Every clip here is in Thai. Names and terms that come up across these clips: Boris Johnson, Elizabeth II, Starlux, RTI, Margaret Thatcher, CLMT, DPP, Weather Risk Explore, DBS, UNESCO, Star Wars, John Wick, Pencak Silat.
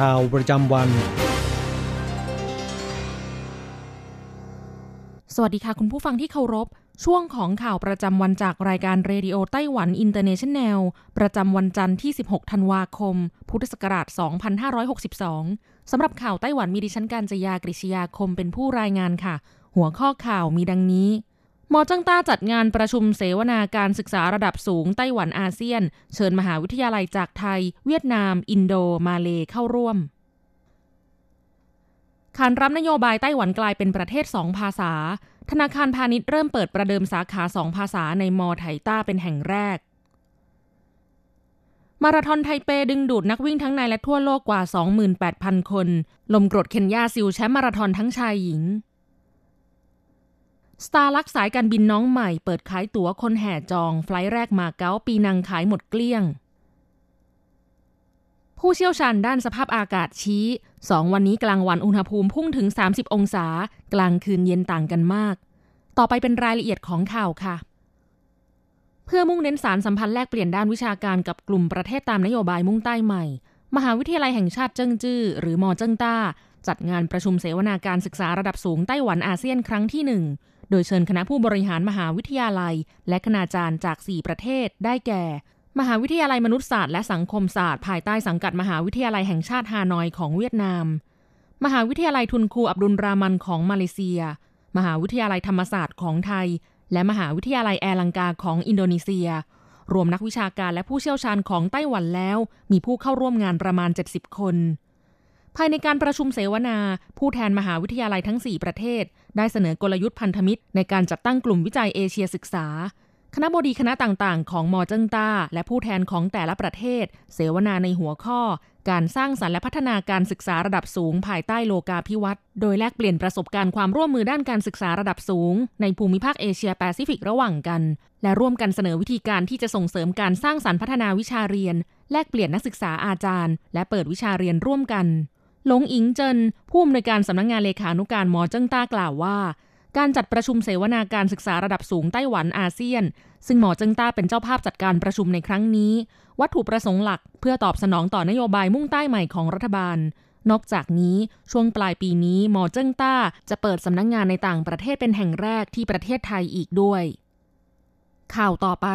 ข่าวประจำวันสวัสดีค่ะคุณผู้ฟังที่เคารพช่วงของข่าวประจำวันจากรายการเรดิโอไต้หวันอินเตอร์เนชั่นแนลประจำวันจันทร์ที่16ธันวาคมพุทธศักราช2562สำหรับข่าวไต้หวันมีดิฉันการจยากฤษยาคมเป็นผู้รายงานค่ะหัวข้อข่าวมีดังนี้มอจังต้าจัดงานประชุมเสวนาการศึกษาระดับสูงไต้หวันอาเซียนเชิญมหาวิทยาลัยจากไทยเวียดนามอินโดมาเลเข้าร่วมขานรับนโยบายไต้หวันกลายเป็นประเทศ2ภาษาธนาคารพาณิชย์เริ่มเปิดประเดิมสาขา2ภาษาในมอไถต้าเป็นแห่งแรกมาราธอนไทเปดึงดูดนักวิ่งทั้งในและทั่วโลกกว่า 28,000 คนลมกรดเคนยาซิลแชมป์มาราธอนทั้งชายหญิง Starlux สายการบินน้องใหม่เปิดขายตั๋วคนแห่จองไฟล์แรกมาเก๊าปีนังขายหมดเกลี้ยงผู้เชี่ยวชาญด้านสภาพอากาศชี้2วันนี้กลางวันอุณหภูมิพุ่งถึง30องศากลางคืนเย็นต่างกันมากต่อไปเป็นรายละเอียดของข่าวค่ะเพื่อมุ่งเน้นสารสัมพันธ์แลกเปลี่ยนด้านวิชาการกับกลุ่มประเทศตามนโยบายมุ่งใต้ใหม่มหาวิทยาลัยแห่งชาติเจิ้งจื้อหรือมอเจิ้งต้าจัดงานประชุมเสวนาการศึกษาระดับสูงไต้หวันอาเซียนครั้งที่1โดยเชิญคณะผู้บริหารมหาวิทยาลัยและคณาจารย์จาก4ประเทศได้แก่มหาวิทยาลัยมนุษยศาสตร์และสังคมศาสตร์ภายใต้สังกัดมหาวิทยาลัยแห่งชาติฮานอยของเวียดนามมหาวิทยาลัยทุนคูอับดุลรามันของมาเลเซียมหาวิทยาลัยธรรมศาสตร์ของไทยและมหาวิทยาลัยแอลังกาของอินโดนีเซียรวมนักวิชาการและผู้เชี่ยวชาญของไต้หวันแล้วมีผู้เข้าร่วมงานประมาณ70คนภายในการประชุมเสวนาผู้แทนมหาวิทยาลัยทั้ง4ประเทศได้เสนอกลยุทธ์พันธมิตรในการจัดตั้งกลุ่มวิจัยเอเชียศึกษาคณบดีคณะต่างๆของมอเจิ้งต้าและผู้แทนของแต่ละประเทศเสวนาในหัวข้อการสร้างสรรค์และพัฒนาการศึกษาระดับสูงภายใต้โลกาภิวัตน์โดยแลกเปลี่ยนประสบการณ์ความร่วมมือด้านการศึกษาระดับสูงในภูมิภาคเอเชียแปซิฟิกระหว่างกันและร่วมกันเสนอวิธีการที่จะส่งเสริมการสร้างสรรค์พัฒนาวิชาเรียนแลกเปลี่ยนนักศึกษาอาจารย์และเปิดวิชาเรียนร่วมกันหลงอิงเจินผู้อำนวยการสำนักงานเลขานุการมอเจิ้งต้ากล่าวว่าการจัดประชุมเสวนาการศึกษาระดับสูงไต้หวันอาเซียนซึ่งหมอเจิ้งต้าเป็นเจ้าภาพจัดการประชุมในครั้งนี้วัตถุประสงค์หลักเพื่อตอบสนองต่อนโยบายมุ่งใต้ใหม่ของรัฐบาลนอกจากนี้ช่วงปลายปีนี้หมอเจิ้งต้าจะเปิดสำนักงานในต่างประเทศเป็นแห่งแรกที่ประเทศไทยอีกด้วยข่าวต่อไป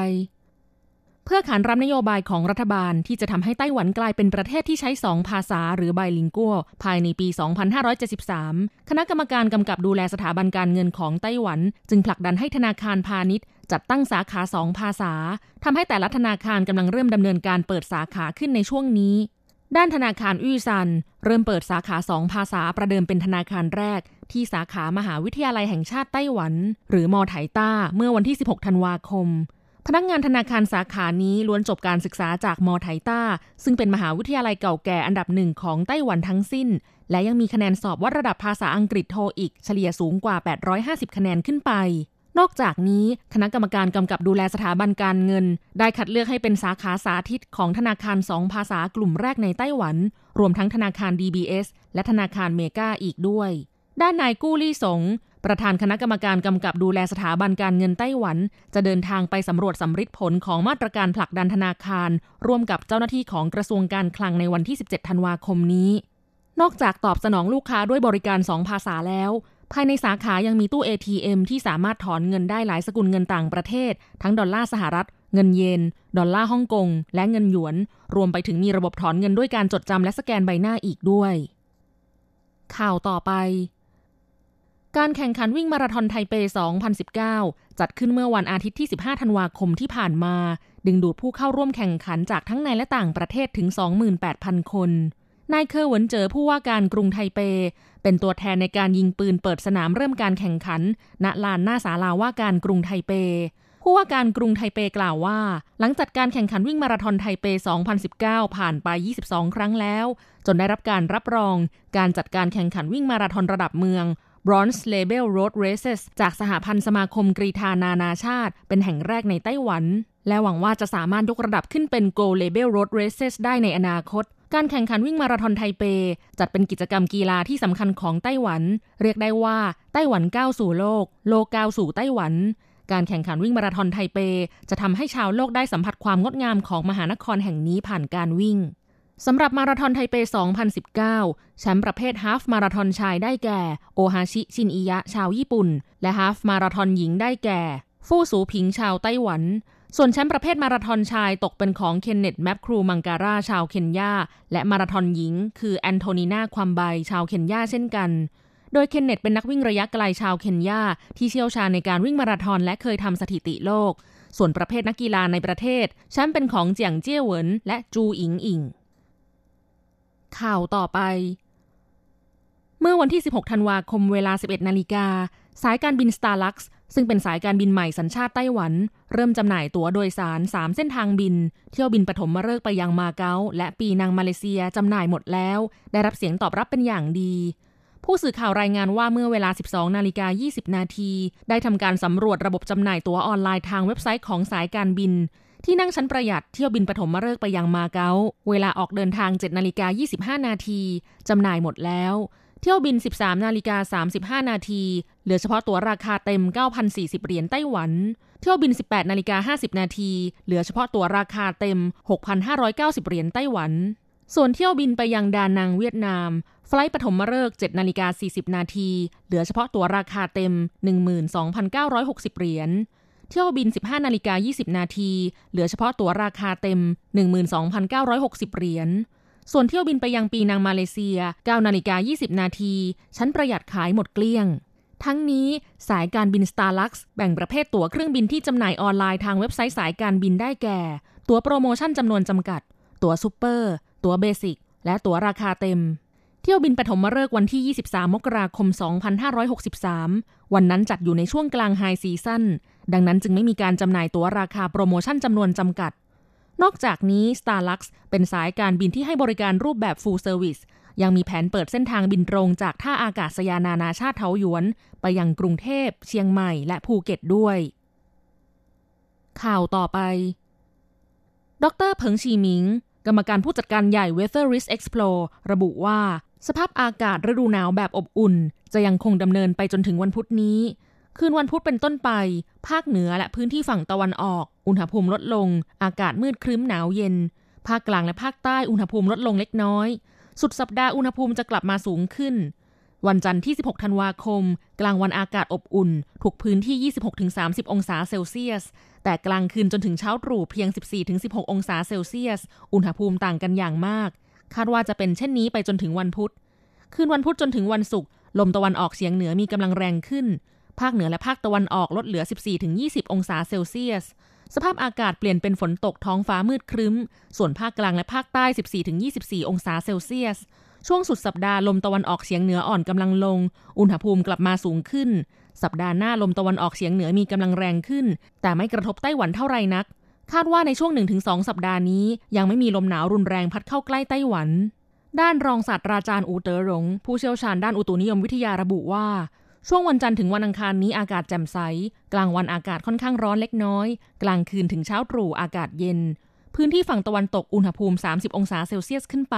เพื่อขานรับนโยบายของรัฐบาลที่จะทำให้ไต้หวันกลายเป็นประเทศที่ใช้2ภาษาหรือ bilingual ภายในปี 2573 คณะกรรมการกำกับดูแลสถาบันการเงินของไต้หวันจึงผลักดันให้ธนาคารพาณิชย์จัดตั้งสาขา2ภาษาทำให้แต่ละธนาคารกำลังเริ่มดำเนินการเปิดสาขาขึ้นในช่วงนี้ด้านธนาคารอี้ซันเริ่มเปิดสาขา2ภาษาประเดิมเป็นธนาคารแรกที่สาขามหาวิทยาลัยแห่งชาติไต้หวันหรือมอไถต้าเมื่อวันที่16ธันวาคมพนักงานธนาคารสาขานี้ล้วนจบการศึกษาจากมอไถต้าซึ่งเป็นมหาวิทยาลัยเก่าแก่อันดับ1ของไต้หวันทั้งสิ้นและยังมีคะแนนสอบวัดระดับภาษาอังกฤษโทอีกเฉลี่ยสูงกว่า850คะแนนขึ้นไปนอกจากนี้คณะกรรมการกำกับดูแลสถาบันการเงินได้คัดเลือกให้เป็นสาขาสาธิตของธนาคาร2ภาษากลุ่มแรกในไต้หวันรวมทั้งธนาคาร DBS และธนาคารเมกาอีกด้วยด้านนายกู้ลี่สงประธานคณะกรรมการกำกับดูแลสถาบันการเงินไต้หวันจะเดินทางไปสำรวจสำริดผลของมาตรการผลักดันธนาคารร่วมกับเจ้าหน้าที่ของกระทรวงการคลังในวันที่17ธันวาคมนี้นอกจากตอบสนองลูกค้าด้วยบริการ2ภาษาแล้วภายในสาขายังมีตู้ ATM ที่สามารถถอนเงินได้หลายสกุลเงินต่างประเทศทั้งดอลลาร์สหรัฐเงินเยนดอลลาร์ฮ่องกงและเงินหยวนรวมไปถึงมีระบบถอนเงินด้วยการจดจำและสแกนใบหน้าอีกด้วย ข่าวต่อไปการแข่งขันวิ่งมาราธอนไทเป2019จัดขึ้นเมื่อวันอาทิตย์ที่15ธันวาคมที่ผ่านมาดึงดูดผู้เข้าร่วมแข่งขันจากทั้งในและต่างประเทศถึง 28,000 คนนายเคอร์หวินเจ๋อผู้ว่าการกรุงไทเปเป็นตัวแทนในการยิงปืนเปิดสนามเริ่มการแข่งขันณลานหน้าศาลาว่าการกรุงไทเปผู้ว่าการกรุงไทเปกล่าวว่าหลังจัดการแข่งขันวิ่งมาราธอนไทเป2019ผ่านไป22ครั้งแล้วจนได้รับการรับรองการจัดการแข่งขันวิ่งมาราธอนระดับเมือง Bronze Label Road Races จากสหพันธ์สมาคมกรีฑานานาชาติเป็นแห่งแรกในไต้หวันและหวังว่าจะสามารถยกระดับขึ้นเป็น Gold Label Road Races ได้ในอนาคตการแข่งขันวิ่งมาราธอนไทเปจัดเป็นกิจกรรมกีฬาที่สำคัญของไต้หวันเรียกได้ว่าไต้หวันก้าวสู่โลกโลกก้าวสู่ไต้หวันการแข่งขันวิ่งมาราธอนไทเปจะทำให้ชาวโลกได้สัมผัสความงดงามของมหานครแห่งนี้ผ่านการวิ่งสำหรับมาราธอนไทเป2019แชมป์ประเภทฮาล์ฟมาราธอนชายได้แก่โอฮาชิชินอิยะชาวญี่ปุ่นและฮาล์ฟมาราธอนหญิงได้แก่ฟู่สูผิงชาวไต้หวันส่วนแชมป์ประเภทมาราธอนชายตกเป็นของเคนเนตแมปครูมังการ่าชาวเคนยาและมาราธอนหญิงคือแอนโทนีนาความไบชาวเคนยาเช่นกันโดยเคนเนตเป็นนักวิ่งระยะไกลชาวเคนยาที่เชี่ยวชาญในการวิ่งมาราธอนและเคยทำสถิติโลกส่วนประเภทนักกีฬาในประเทศแชมป์เป็นของเจียงเจี้ยเหวินและจูอิงอิงข่าวต่อไปเมื่อวันที่16ธันวาคมเวลา 11:00 น.สายการบิน Starluxซึ่งเป็นสายการบินใหม่สัญชาติไต้หวันเริ่มจำหน่ายตั๋วโดยสาร3เส้นทางบินเที่ยวบินปฐมฤกษ์ไปยังมาเก๊าและปีนังมาเลเซียจำหน่ายหมดแล้วได้รับเสียงตอบรับเป็นอย่างดีผู้สื่อข่าวรายงานว่าเมื่อเวลา 12:20 น.ได้ทำการสำรวจระบบจำหน่ายตั๋วออนไลน์ทางเว็บไซต์ของสายการบินที่นั่งชั้นประหยัดเที่ยวบินปฐมฤกษ์ไปยังมาเก๊าเวลาออกเดินทาง 7:25 น.จำหน่ายหมดแล้วเที่ยวบิน 13:35 น.เหลือเฉพาะตั๋วราคาเต็ม 9,040 เหรียญไต้หวันเที่ยวบิน 18:50 น.เหลือเฉพาะตั๋วราคาเต็ม 6,590 เหรียญไต้หวันส่วนเที่ยวบินไปยังดานังเวียดนามไฟลท์ปฐมฤกษ์ 7:40 น.เหลือเฉพาะตั๋วราคาเต็ม 12,960 เหรียญเที่ยวบิน 15:20 น.เหลือเฉพาะตั๋วราคาเต็ม 12,960 เหรียญส่วนเที่ยวบินไปยังปีนังมาเลเซีย 9:20 น.ชั้นประหยัดขายหมดเกลี้ยงทั้งนี้สายการบิน Starlux แบ่งประเภทตั๋วเครื่องบินที่จำหน่ายออนไลน์ทางเว็บไซต์สายการบินได้แก่ตั๋วโปรโมชั่นจำนวนจำกัดตั๋วซุปเปอร์ตั๋วเบสิกและตั๋วราคาเต็มเที่ยวบินปฐมฤกษ์วันที่23มกราคม2563วันนั้นจัดอยู่ในช่วงกลางไฮซีซั่นดังนั้นจึงไม่มีการจำหน่ายตั๋วราคาโปรโมชั่นจำนวนจำกัดนอกจากนี้ Starlux เป็นสายการบินที่ให้บริการรูปแบบ Full Service ยังมีแผนเปิดเส้นทางบินตรงจากท่าอากาศยานนานาชาติเทาหยวนไปยังกรุงเทพเชียงใหม่และภูเก็ตด้วยข่าวต่อไปดร.เผิงชีหมิงกรรมการผู้จัดการใหญ่ Weather Risk Explore ระบุว่าสภาพอากาศฤดูหนาวแบบอบอุ่นจะยังคงดำเนินไปจนถึงวันพุธนี้คืนวันพุธเป็นต้นไปภาคเหนือและพื้นที่ฝั่งตะวันออกอุณหภูมิลดลงอากาศมืดครึ้มหนาวเย็นภาคกลางและภาคใต้อุณหภูมิลดลงเล็กน้อยสุดสัปดาห์อุณหภูมิจะกลับมาสูงขึ้นวันจันทร์ที่16ธันวาคมกลางวันอากาศอบอุ่นทุกพื้นที่ 26-30 องศาเซลเซียสแต่กลางคืนจนถึงเช้าตรู่เพียง 14-16 องศาเซลเซียสอุณหภูมิต่างกันอย่างมากคาดว่าจะเป็นเช่นนี้ไปจนถึงวันพุธคืนวันพุธจนถึงวันศุกร์ลมตะวันออกเฉียงเหนือมีกำลังแรงขึ้นภาคเหนือและภาคตะวันออกลดเหลือ 14-20 องศาเซลเซียสสภาพอากาศเปลี่ยนเป็นฝนตกท้องฟ้ามืดครึ้มส่วนภาคกลางและภาคใต้ 14-24 องศาเซลเซียสช่วงสุดสัปดาห์ลมตะวันออกเฉียงเหนืออ่อนกำลังลงอุณหภูมิกลับมาสูงขึ้นสัปดาห์หน้าลมตะวันออกเฉียงเหนือมีกำลังแรงขึ้นแต่ไม่กระทบไต้หวันเท่าไรนักคาดว่าในช่วง 1-2 สัปดาห์นี้ยังไม่มีลมหนาวรุนแรงพัดเข้าใกล้ไต้หวันด้านรองศาสตราจารย์อูเตอหลงผู้เชี่ยวชาญด้านอุตุนิยมวิทยาระบุว่าช่วงวันจันทร์ถึงวันอังคารนี้อากาศแจ่มใสกลางวันอากาศค่อนข้างร้อนเล็กน้อยกลางคืนถึงเช้าตรู่อากาศเย็นพื้นที่ฝั่งตะวันตกอุณหภูมิ30องศาเซลเซียสขึ้นไป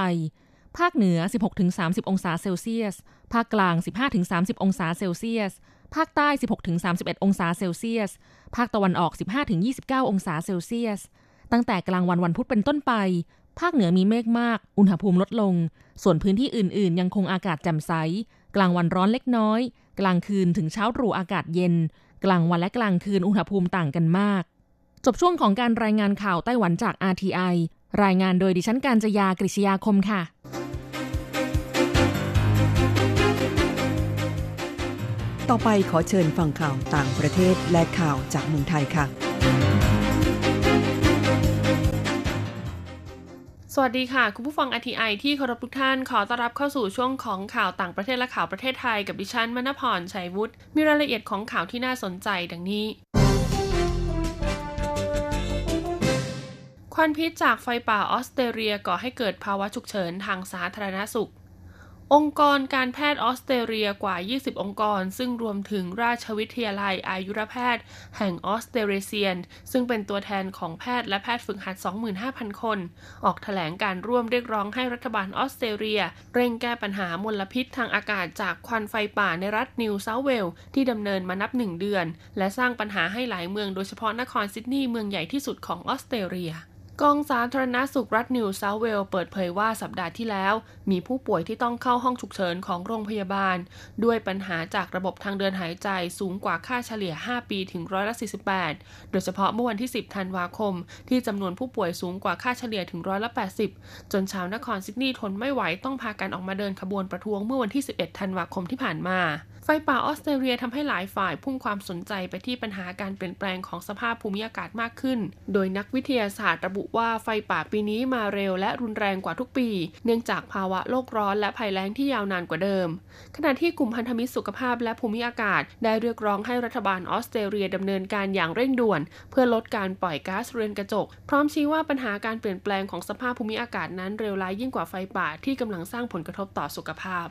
ภาคเหนือ 16-30 องศาเซลเซียสภาคกลาง 15-30 องศาเซลเซียสภาคใต้ 16-31 องศาเซลเซียสภาคตะวันออก 15-29 องศาเซลเซียสตั้งแต่กลางวันวันพุธเป็นต้นไปภาคเหนือมีเมฆมากอุณหภูมิลดลงส่วนพื้นที่อื่นๆยังคงอากาศแจ่มใสกลางวันร้อนเล็กน้อยกลางคืนถึงเช้าตรู่อากาศเย็นกลางวันและกลางคืนอุณหภูมิต่างกันมากจบช่วงของการรายงานข่าวไต้หวันจาก RTI รายงานโดยดิฉันกาญจยากฤษยาคมค่ะ ต่อไปขอเชิญฟังข่าวต่างประเทศและข่าวจากเมืองไทยค่ะสวัสดีค่ะคุณผู้ฟัง RTI ที่เคารพทุกท่านขอต้อนรับเข้าสู่ช่วงของข่าวต่างประเทศและข่าวประเทศไทยกับดิฉันมณพรชัยวุฒิมีรายละเอียดของข่าวที่น่าสนใจดังนี้ควันพิษจากไฟป่าออสเตรเลียก่อให้เกิดภาวะฉุกเฉินทางสาธารณสุของค์กรการแพทย์ออสเตรเลียกว่า20องค์กรซึ่งรวมถึงราชวิทยาลัยอายุรแพทย์แห่งออสเตรเลียนซึ่งเป็นตัวแทนของแพทย์และแพทย์ฝึกหัด 25,000 คนออกแถลงการร่วมเรียกร้องให้รัฐบาลออสเตรเลียเร่งแก้ปัญหามลพิษทางอากาศจากควันไฟป่าในรัฐนิวเซาท์เวลส์ที่ดำเนินมานับ1เดือนและสร้างปัญหาให้หลายเมืองโดยเฉพาะนครซิดนีย์เมืองใหญ่ที่สุดของออสเตรเลียกองสาธารณสุขรัฐนิวเซาท์เวลส์เปิดเผยว่าสัปดาห์ที่แล้วมีผู้ป่วยที่ต้องเข้าห้องฉุกเฉินของโรงพยาบาลด้วยปัญหาจากระบบทางเดินหายใจสูงกว่าค่าเฉลี่ย5ปีถึง48%โดยเฉพาะเมื่อวันที่10ธันวาคมที่จำนวนผู้ป่วยสูงกว่าค่าเฉลี่ยถึง80%จนชาวนครซิดนีย์ทนไม่ไหวต้องพากันออกมาเดินขบวนประท้วงเมื่อวันที่11ธันวาคมที่ผ่านมาไฟป่าออสเตรเลียทำให้หลายฝ่ายพุ่งความสนใจไปที่ปัญหาการเปลี่ยนแปลงของสภาพภูมิอากาศมากขึ้นโดยนักวิทยาศาสตร์ระบุว่าไฟป่าปีนี้มาเร็วและรุนแรงกว่าทุกปีเนื่องจากภาวะโลกร้อนและภัยแล้งที่ยาวนานกว่าเดิมขณะที่กลุ่มพันธมิตรสุขภาพและภูมิอากาศได้เรียกร้องให้รัฐบาลออสเตรเลียดำเนินการอย่างเร่งด่วนเพื่อลดการปล่อยก๊าซเรือนกระจกพร้อมชี้ว่าปัญหาการเปลี่ยนแปลงของสภาพภูมิอากาศนั้นเร็วร้ายยิ่งกว่าไฟป่าที่กำลังสร้างผลกระทบต่อสุขภาพ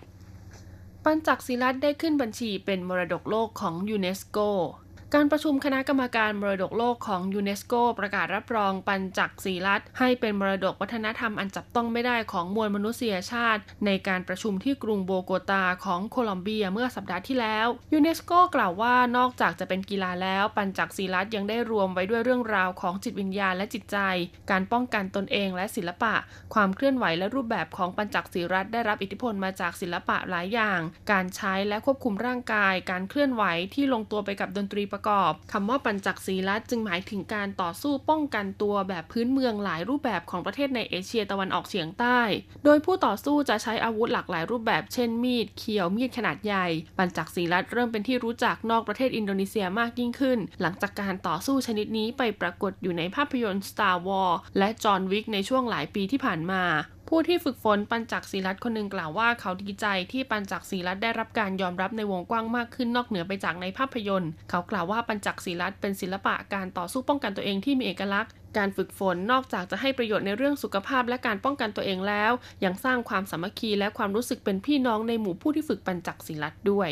ปัญจักษ์ศิลัตได้ขึ้นบัญชีเป็นมรดกโลกของยูเนสโกการประชุมคณะกรรมการมรดกโลกของยูเนสโกประกาศรับรองปัญจักษ์ศิลัตให้เป็นมรดกวัฒนธรรมอันจับต้องไม่ได้ของมวลมนุษยชาติในการประชุมที่กรุงโบโกตาของโคลอมเบียเมื่อสัปดาห์ที่แล้วยูเนสโกกล่าวว่านอกจากจะเป็นกีฬาแล้วปัญจักษ์ศิลัตยังได้รวมไว้ด้วยเรื่องราวของจิตวิญญาณและจิตใจการป้องกันตนเองและศิลปะความเคลื่อนไหวและรูปแบบของปัญจักษ์ศิลัตได้รับอิทธิพลมาจากศิลปะหลายอย่างการใช้และควบคุมร่างกายการเคลื่อนไหวที่ลงตัวไปกับดนตรีประกอบคำว่าปัญจักษ์ศิลัตจึงหมายถึงการต่อสู้ป้องกันตัวแบบพื้นเมืองหลายรูปแบบของประเทศในเอเชียตะวันออกเฉียงใต้โดยผู้ต่อสู้จะใช้อาวุธหลากหลายรูปแบบเช่นมีดเขียวมีดขนาดใหญ่ปัญจักษ์ศิลัตเริ่มเป็นที่รู้จักนอกประเทศอินโดนีเซียมากยิ่งขึ้นหลังจากการต่อสู้ชนิดนี้ไปปรากฏอยู่ในภาพยนตร์ Star Wars และ John Wick ในช่วงหลายปีที่ผ่านมาผู้ที่ฝึกฝนปัญจักษ์ศิลัตคนหนึ่งกล่าวว่าเขาดีใจที่ปัญจักษ์ศิลัตได้รับการยอมรับในวงกว้างมากขึ้นนอกเหนือไปจากในภาพยนตร์เขากล่าวว่าปัญจักษ์ศิลัตเป็นศิลปะการต่อสู้ป้องกันตัวเองที่มีเอกลักษณ์การฝึกฝนนอกจากจะให้ประโยชน์ในเรื่องสุขภาพและการป้องกันตัวเองแล้วยังสร้างความสามัคคีและความรู้สึกเป็นพี่น้องในหมู่ผู้ที่ฝึกปัญจักษ์ศิลัตด้วย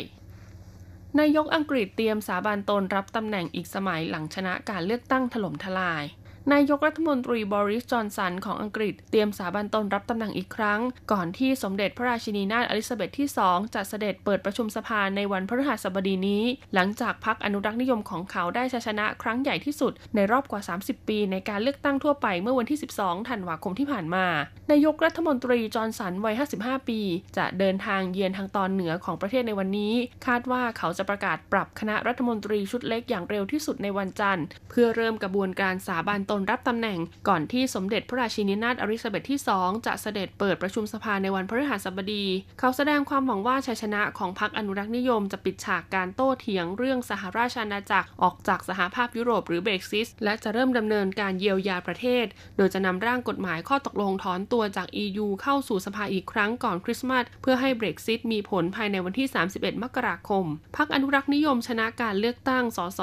นายกอังกฤษเตรียมสาบานตนรับตำแหน่งอีกสมัยหลังชนะการเลือกตั้งถล่มทลายนายกรัฐมนตรีบอริสจอนสันของอังกฤษเตรียมสาบานตนรับตำแหน่งอีกครั้งก่อนที่สมเด็จพระราชินีนาถอลิซาเบธที่2จะเสด็จเปิดประชุมสภาในวันพฤหัสบดีนี้หลังจากพรรคอนุรักษ์นิยมของเขาได้ชัยชนะครั้งใหญ่ที่สุดในรอบกว่า30ปีในการเลือกตั้งทั่วไปเมื่อวันที่12ธันวาคมที่ผ่านมานายกรัฐมนตรีจอนสันวัย55ปีจะเดินทางเยือนทางตอนเหนือของประเทศในวันนี้คาดว่าเขาจะประกาศปรับคณะรัฐมนตรีชุดเล็กอย่างเร็วที่สุดในวันจันทร์เพื่อเริ่มกระบวนการสาบานตนรับตำแหน่งก่อนที่สมเด็จพระราชินีนาถอลิซาเบธที่2จะเสด็จเปิดประชุมสภาในวันพฤหัสบดีเขาแสดงความหวังว่าชัยชนะของพรรคอนุรักษ์นิยมจะปิดฉากการโต้เถียงเรื่องสหราชอาณาจักรออกจากสหภาพยุโรปหรือเบรกซิสและจะเริ่มดำเนินการเยียวยาประเทศโดยจะนำร่างกฎหมายข้อตกลงถอนตัวจาก EU เข้าสู่สภาอีกครั้งก่อนคริสต์มาสเพื่อให้เบรกซิสมีผลภายในวันที่31มกราคมพรรคอนุรักษ์นิยมชนะการเลือกตั้งสส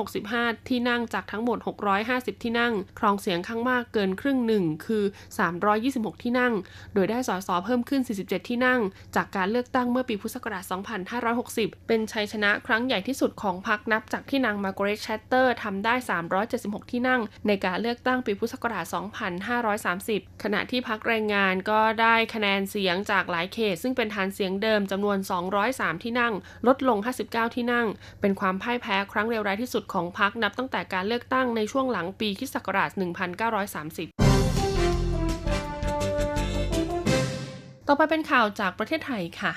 365ที่นั่งจากทั้งหมด650ที่นั่งครองเสียงข้างมากเกินครึ่งหนึ่งคือ326ที่นั่งโดยได้สสเพิ่มขึ้น47ที่นั่งจากการเลือกตั้งเมื่อปีพุทธศักราช2560เป็นชัยชนะครั้งใหญ่ที่สุดของพรรคนับจากที่นางมาร์กาเร็ต แชตเตอร์ทำได้376ที่นั่งในการเลือกตั้งปีพุทธศักราช2530ขณะที่พรรคแรงงานก็ได้คะแนนเสียงจากหลายเขตซึ่งเป็นฐานเสียงเดิมจำนวน203ที่นั่งลดลง59ที่นั่งเป็นความพ่ายแพ้ครั้งเลวร้ายที่สุดของพรรคนับตั้งแต่การเลือกตั้งในช่วงหลังปีคริสต์ศักราช1930ต่อไปเป็นข่าวจากประเทศไทยค่ะ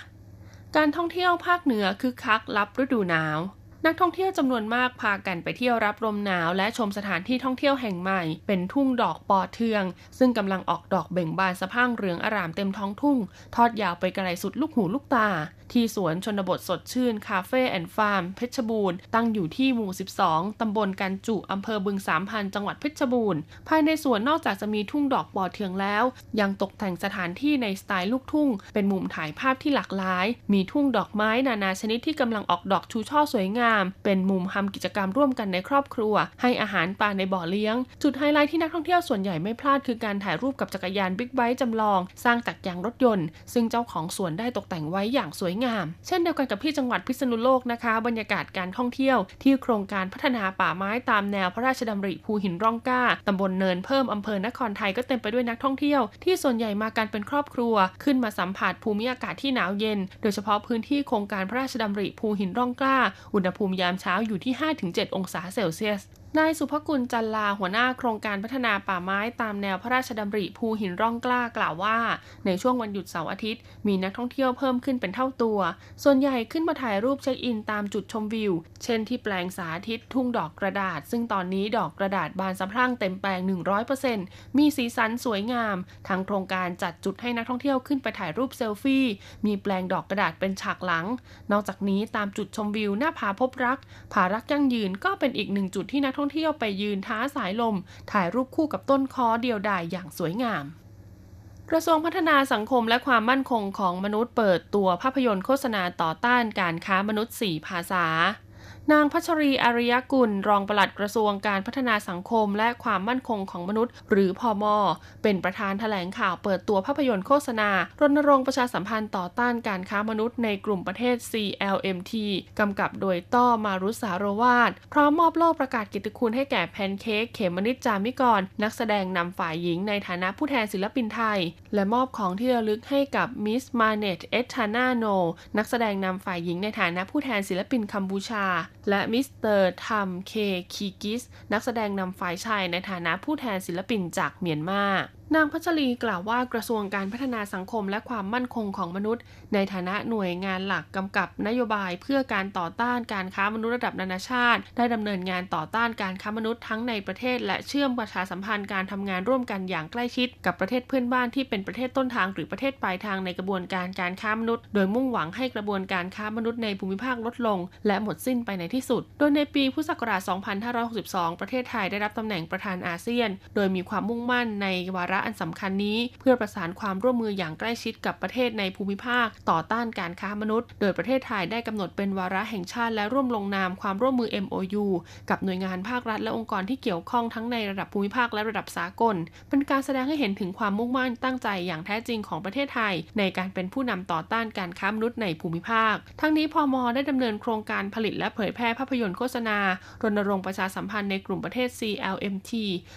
การท่องเที่ยวภาคเหนือคึกคักรับฤดูหนาวนักท่องเที่ยวจำนวนมากพากันไปเที่ยวรับลมหนาวและชมสถานที่ท่องเที่ยวแห่งใหม่เป็นทุ่งดอกปอเทืองซึ่งกำลังออกดอกเบ่งบานสะพรั่งเหลืองอร่ามเต็มท้องทุ่งทอดยาวไปไกลสุดลูกหูลูกตา ที่สวนชนบทสดชื่นคาเฟ่แอนด์ฟาร์มเพชรบูรณ์ตั้งอยู่ที่หมู่12ตำบลกันจุอำเภอบึงสามพันจังหวัดเพชรบูรณ์ภายในสวนนอกจากจะมีทุ่งดอกปอเทืองแล้วยังตกแต่งสถานที่ในสไตล์ลูกทุ่งเป็นมุมถ่ายภาพที่หลากหลายมีทุ่งดอกไม้นานาชนิดที่กำลังออกดอกชูช่อสวยงามเป็นมุมทำกิจกรรมร่วมกันในครอบครัวให้อาหารปลาในบ่อเลี้ยงจุดไฮไลท์ที่นักท่องเที่ยวส่วนใหญ่ไม่พลาดคือการถ่ายรูปกับจักรยานบิ๊กไบค์จำลองสร้างจากยางรถยนต์ซึ่งเจ้าของสวนได้ตกแต่งไว้อย่างสวยงามเช่นเดียวกันกับที่จังหวัดพิษณุโลกนะคะบรรยากาศการท่องเที่ยวที่โครงการพัฒนาป่าไม้ตามแนวพระราชดำริภูหินร่องกล้าตำบลเนินเพิ่มอำเภอนครไทยก็เต็มไปด้วยนักท่องเที่ยวที่ส่วนใหญ่มากันเป็นครอบครัวขึ้นมาสัมผัสภูมิอากาศที่หนาวเย็นโดยเฉพาะพื้นที่โครงการพระราชดำริภูหินร่องกล้าอุณหภูมิยามเช้าอยู่ที่ 5-7 องศาเซลเซียสนายสุภกุลจันลาหัวหน้าโครงการพัฒนาป่าไม้ตามแนวพระราชดำริภูหินร่องกล้ากล่าวว่าในช่วงวันหยุดเสาร์อาทิตย์มีนักท่องเที่ยวเพิ่มขึ้นเป็นเท่าตัวส่วนใหญ่ขึ้นมาถ่ายรูปเช็คอินตามจุดชมวิวเช่นที่แปลงสาธิตทุ่งดอกกระดาษซึ่งตอนนี้ดอกกระดาษบานสะพรั่งเต็มแปลง 100% มีสีสันสวยงามทางโครงการจัดจุดให้นักท่องเที่ยวขึ้นไปถ่ายรูปเซลฟี่มีแปลงดอกกระดาษเป็นฉากหลังนอกจากนี้ตามจุดชมวิวหน้าผาพบรักผารักยั่งยืนก็เป็นอีกหนึ่งจุดที่นักท่องเที่ยวไปยืนท้าสายลมถ่ายรูปคู่กับต้นคอเดียวดายอย่างสวยงามกระทรวงพัฒนาสังคมและความมั่นคงของมนุษย์เปิดตัวภาพยนตร์โฆษณาต่อต้านการค้ามนุษย์4ภาษานางพัชรีอาริยกุลรองปลัดกระทรวงการพัฒนาสังคมและความมั่นคงของมนุษย์หรือพม.เป็นประธานแถลงข่าวเปิดตัวภาพยนตร์โฆษณารณรงค์ประชาสัมพันธ์ต่อต้านการค้ามนุษย์ในกลุ่มประเทศ CLMT กำกับโดยต้อมารุสาโรวาทพร้อมมอบโล่ประกาศเกียรติคุณให้แก่แพนเค้กเขมนิจจามิกรนักแสดงนำฝ่ายหญิงในฐานะผู้แทนศิลปินไทยและมอบของที่ระลึกให้กับมิสมาเนตเอชานาโนนักแสดงนำฝ่ายหญิงในฐานะผู้แทนศิลปินกัมพูชาและมิสเตอร์ทัมเคคีกิสนักแสดงนำฝ่ายชายในฐานะผู้แทนศิลปินจากเมียนมานางพัชรีกล่าวว่ากระทรวงการพัฒนาสังคมและความมั่นคงของมนุษย์ในฐานะหน่วยงานหลักกำกับนโยบายเพื่อการต่อต้านการค้ามนุษย์ระดับนานาชาติได้ดำเนินงานต่อต้านการค้ามนุษย์ทั้งในประเทศและเชื่อมประชาสัมพันธ์การทำงานร่วมกันอย่างใกล้ชิดกับประเทศเพื่อนบ้านที่เป็นประเทศต้นทางหรือประเทศปลายทางในกระบวนการการค้ามนุษย์โดยมุ่งหวังให้กระบวนการค้ามนุษย์ในภูมิภาคลดลงและหมดสิ้นไปในที่สุดโดยในปีพุทธศักราช 2562 ประเทศไทยได้รับตำแหน่งประธานอาเซียนโดยมีความมุ่งมั่นในวาระอันสำคัญนี้เพื่อประสานความร่วมมืออย่างใกล้ชิดกับประเทศในภูมิภาคต่อต้านการค้ามนุษย์โดยประเทศไทยได้กำหนดเป็นวาระแห่งชาติและร่วมลงนามความร่วมมือ MOU กับหน่วยงานภาครัฐและองค์กรที่เกี่ยวข้องทั้งในระดับภูมิภาคและระดับสากลเป็นการแสดงให้เห็นถึงความมุ่งมั่นตั้งใจอย่างแท้จริงของประเทศไทยในการเป็นผู้นำต่อต้านการค้ามนุษย์ในภูมิภาคทั้งนี้พม.ได้ดำเนินโครงการผลิตและเผยแพร่ภาพยนตร์โฆษณารณรงค์ประชาสัมพันธ์ในกลุ่มประเทศ CLMT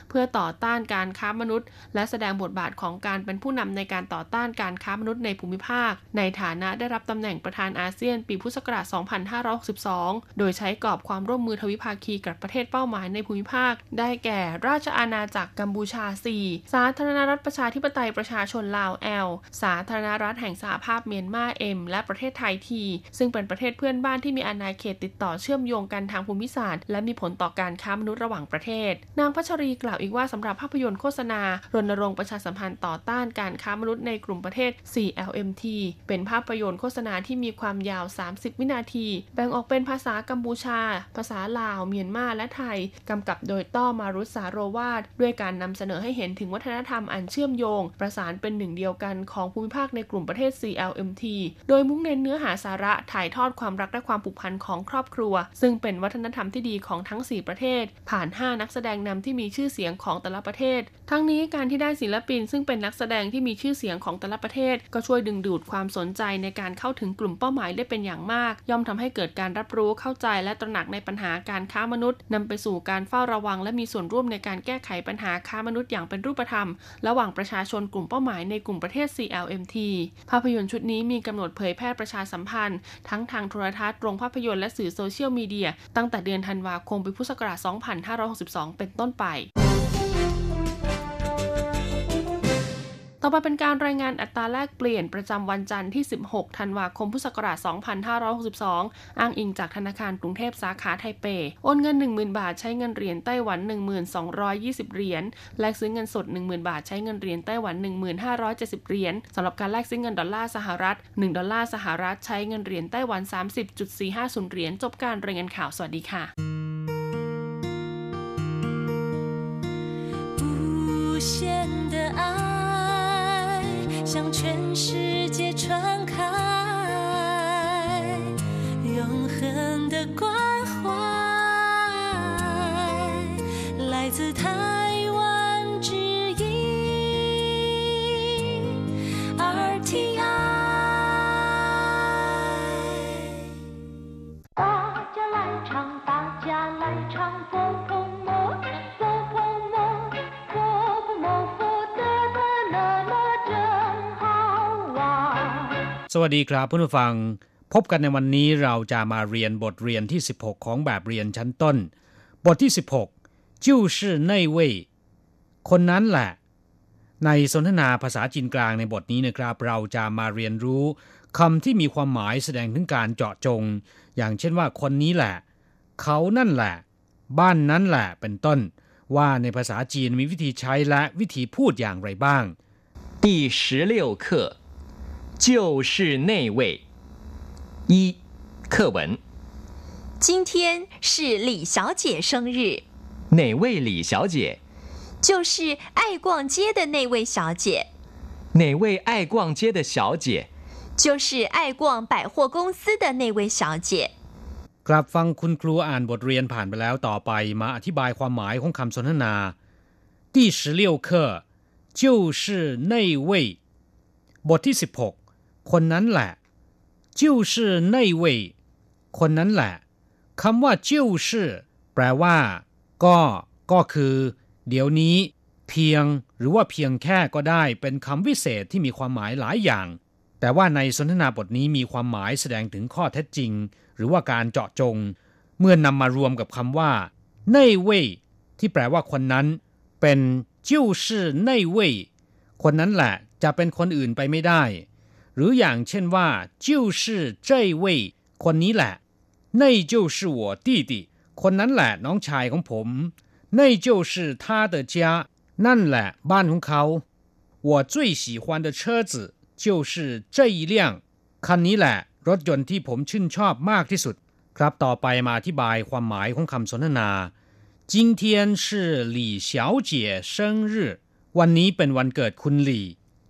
เพื่อต่อต้านการค้ามนุษย์และแสดงบทบาทของการเป็นผู้นำในการต่อต้านการค้ามนุษย์ในภูมิภาคในฐานะได้รับตำแหน่งประธานอาเซียนปีพุทธศักราช 2562 โดยใช้กรอบความร่วมมือทวิภาคีกับประเทศเป้าหมายในภูมิภาคได้แก่ราชอาณาจักรกัมพูชา 4 สาธารณรัฐประชาธิปไตยประชาชนลาว L สาธารณรัฐแห่งสหภาพเมียนมา M และประเทศไทย T ซึ่งเป็นประเทศเพื่อนบ้านที่มีอาณาเขตติดต่อเชื่อมโยงกันทางภูมิศาสตร์และมีผลต่อการค้ามนุษย์ระหว่างประเทศนางพัชรีกล่าวอีกว่าสำหรับภาพยนตร์โฆษณารณรงค์ประชาสัมพันธ์ต่อต้านการค้ามนุษย์ในกลุ่มประเทศ CLMT เป็นภาพยนตร์โฆษณาที่มีความยาว30วินาทีแบ่งออกเป็นภาษากัมพูชาภาษาลาวเมียนมาและไทยกำกับโดยต้อมารุสาโรวาทด้วยการนำเสนอให้เห็นถึงวัฒนธรรมอันเชื่อมโยงประสานเป็นหนึ่งเดียวกันของภูมิภาคในกลุ่มประเทศ CLMT โดยมุ่งเน้นเนื้อหาสาระถ่ายทอดความรักและความผูกพันของครอบครัวซึ่งเป็นวัฒนธรรมที่ดีของทั้ง4ประเทศผ่าน5นักแสดงนำที่มีชื่อเสียงของแต่ละประเทศทั้งนี้การที่ได้ศิลปินซึ่งเป็นนักแสดงที่มีชื่อเสียงของแต่ละประเทศก็ช่วยดึงดูดความสนใจในการเข้าถึงกลุ่มเป้าหมายได้เป็นอย่างมากย่อมทำให้เกิดการรับรู้เข้าใจและตระหนักในปัญหาการค้ามนุษย์นำไปสู่การเฝ้าระวังและมีส่วนร่วมในการแก้ไขปัญหาค้ามนุษย์อย่างเป็นรูปธรรมระหว่างประชาชนกลุ่มเป้าหมายในกลุ่มประเทศ CLMT ภาพยนตร์ชุดนี้มีกำหนดเผยแพร่ประชาสัมพันธ์ทั้งทางโทรทัศน์โรงภาพยนตร์และสื่อโซเชียลมีเดียตั้งแต่เดือนธันวาคมปีพุทธศักราช 2562 เป็นต้นไปต่อไป มาเป็นการรายงานอัตราแลกเปลี่ยนประจำวันจันทร์ที่16ธันวาคมพุทธศักราช2562อ้างอิงจากธนาคารกรุงเทพสาขาไทเปโอนเงิน 10,000 บาทใช้เงินเหรียญไต้หวัน 1220 เหรียญแลกซื้อเงินสด 10,000 บาทใช้เงินเหรียญไต้หวัน 1570 เหรียญสำหรับการแลกซื้อเงินดอลลาร์สหรัฐ1ดอลลาร์สหรัฐใช้เงินเหรียญไต้หวัน 30.450 เหรียญจบการรายงานข่าวสวัสดีค่ะ向全世界传开，永恒的关怀，来自台湾之音 RTI。大家来唱，大家来唱，波波摩，波波摩，波波摩。สวัสดีครับผู้ฟังพบกันในวันนี้เราจะมาเรียนบทเรียนที่16ของแบบเรียนชั้นต้นบทที่16จู่ชื่อในเว่ยคนนั้นแหละในสนทนาภาษาจีนกลางในบทนี้นะครับเราจะมาเรียนรู้คำที่มีความหมายแสดงถึงการเจาะจงอย่างเช่นว่าคนนี้แหละเขานั่นแหละบ้านนั้นแหละเป็นต้นว่าในภาษาจีนมีวิธีใช้และวิธีพูดอย่างไรบ้างที่16课就是那位一课文今天是李小姐生日哪位李小姐就是爱逛街的那位小姐哪位爱逛街的小姐就是爱逛百货公司的那位小姐กลับฟังคุณครูอ่านบทเรียนผ่านไปแล้วต่อไปมาอธิบายความหมายของคำสนทนาที่16课就是那位บทที่16คนนั้นแหละจิ้วชื่อในเว่ยคนนั้นแหละคำว่าจิ้วชื่อแปลว่าก็คือเดี๋ยวนี้เพียงหรือว่าเพียงแค่ก็ได้เป็นคำวิเศษที่มีความหมายหลายอย่างแต่ว่าในสนทนาบทนี้มีความหมายแสดงถึงข้อเท็จจริงหรือว่าการเจาะจงเมื่อนำมารวมกับคำว่าในเว่ยที่แปลว่าคนนั้นเป็นจิ้วชื่อในเว่ยคนนั้นแหละจะเป็นคนอื่นไปไม่ได้หรืออย่างเช่นว่า就是这位คนนี้แหละ那就是我弟弟คนนั้นแหละน้องชายของผม那就是他的家นั่นแหละบ้านของเขา我最喜欢的车子就是这一辆คันนี้แหละรถยนต์ที่ผมชื่นชอบมากที่สุดครับต่อไปมาอธิบายความหมายของคำสนทนา今天是李小姐生日วันนี้เป็นวันเกิดคุณหลี่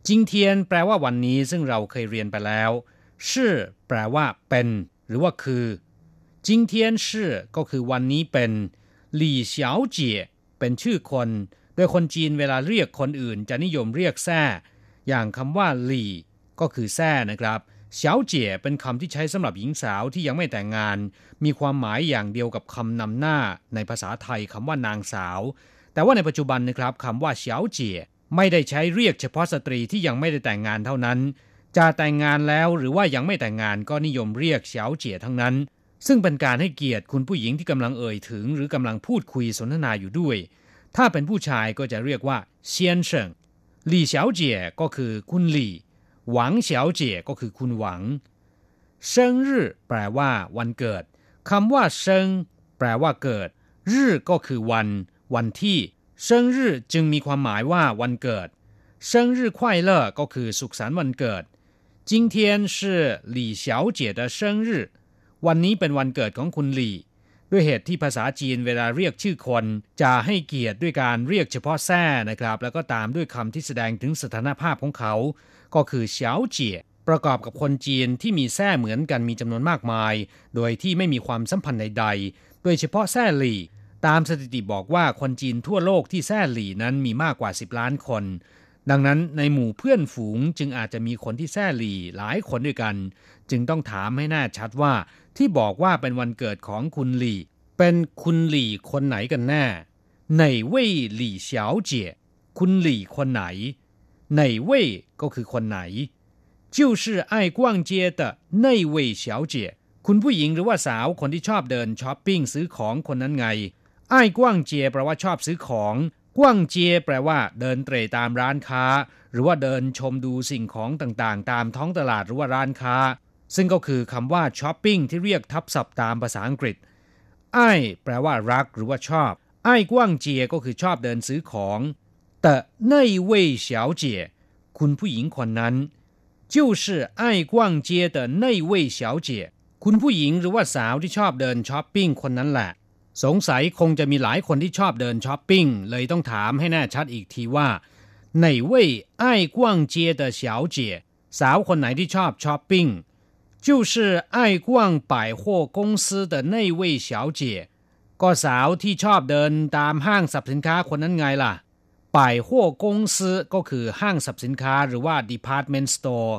จิงเทียนแปลว่าวันนี้ซึ่งเราเคยเรียนไปแล้วชื่อแปลว่าเป็นหรือว่าคือจิงเทียนชื่อก็คือวันนี้เป็นหลี่เฉียวเจี๋ยเป็นชื่อคนโดยคนจีนเวลาเรียกคนอื่นจะนิยมเรียกแซ่อย่างคำว่าหลี่ก็คือแซ่นะครับเฉียวเจี๋ยเป็นคำที่ใช้สำหรับหญิงสาวที่ยังไม่แต่งงานมีความหมายอย่างเดียวกับคำนำหน้าในภาษาไทยคำว่านางสาวแต่ว่าในปัจจุบันนะครับคำว่าเฉียวเจี๋ยไม่ได้ใช้เรียกเฉพาะสตรีที่ยังไม่ได้แต่งงานเท่านั้นจะแต่งงานแล้วหรือว่ายังไม่แต่งงานก็นิยมเรียกเฉียวเจี๋ยทั้งนั้นซึ่งเป็นการให้เกียรติคุณผู้หญิงที่กำลังเอ่ยถึงหรือกำลังพูดคุยสนทนาอยู่ด้วยถ้าเป็นผู้ชายก็จะเรียกว่าเซียนเฉิงหลี่เฉียวเจี๋ยก็คือคุณหลี่หวังเฉียวเจี๋ยก็คือคุณหวังเซิงรื่อแปลว่าวันเกิดคำว่าเซิงแปลว่าเกิดรื่อก็คือวันที่เซิงรื่อจึงมีความหมายว่าวันเกิดเซิงรื่อไขว้เล่อก็คือสุขสันต์วันเกิด今天是李小姐的生日วันนี้เป็นวันเกิดของคุณหลี่ด้วยเหตุที่ภาษาจีนเวลาเรียกชื่อคนจะให้เกียรติด้วยการเรียกเฉพาะแซ่นะครับแล้วก็ตามด้วยคำที่แสดงถึงสถานภาพของเขาก็คือเฉียวเจี๋ยประกอบกับคนจีนที่มีแซ่เหมือนกันมีจำนวนมากมายโดยที่ไม่มีความสัมพันธ์ใดๆโดยเฉพาะแซ่หลี่ตามสถิติบอกว่าคนจีนทั่วโลกที่แซ่หลี่นั้นมีมากกว่า10ล้านคนดังนั้นในหมู่เพื่อนฝูงจึงอาจจะมีคนที่แซ่หลี่หลายคนด้วยกันจึงต้องถามให้แน่ชัดว่าที่บอกว่าเป็นวันเกิดของคุณหลี่เป็นคุณหลี่คนไหนกันแน่ไหนเว่ยหลี่เฉียวเจี๋ยคุณหลี่คนไหนไหนเว่ยก็คือคนไหน就是爱逛街的那位小姐คุณผู้หญิงหรือว่าสาวคนที่ชอบเดินช้อปปิ้งซื้อของคนนั้นไงอ้ายกว้างเจียแปลว่าชอบซื้อของกว้างเจียแปลว่าเดินเตร่ตามร้านค้า หรือว่าเดินชมดูสิ่งของต่างๆตามท้องตลาดหรือว่าร้านค้าซึ่งก็คือคำว่าช้อปปิ้งที่เรียกทับศัพท์ตามภาษาอังกฤษอ้ายแปลว่ารักหรือว่าชอบอ้ายกว้างเจียก็คือชอบเดินซื้อของแต่ในเว่ยเฉียวเจียคุณผู้หญิงคนนั้น就是爱逛街的那位小姐คุณผู้หญิงหรือว่าสาวที่ชอบเดินช้อปปิ้งคนนั้นแหละสงสัยคงจะมีหลายคนที่ชอบเดินช้อปปิ้งเลยต้องถามให้แน่ชัดอีกทีว่าในเว่ยอ้ายกว้างเจีย的小姐สาวคนไหนที่ชอบช้อปปิ้ง就是爱逛百货公司的那位小姐ก็สาวที่ชอบเดินตามห้างสรรพสินค้าคนนั้นไงล่ะไปหัวกงซื้อก็คือห้างสรรพสินค้าหรือว่า department store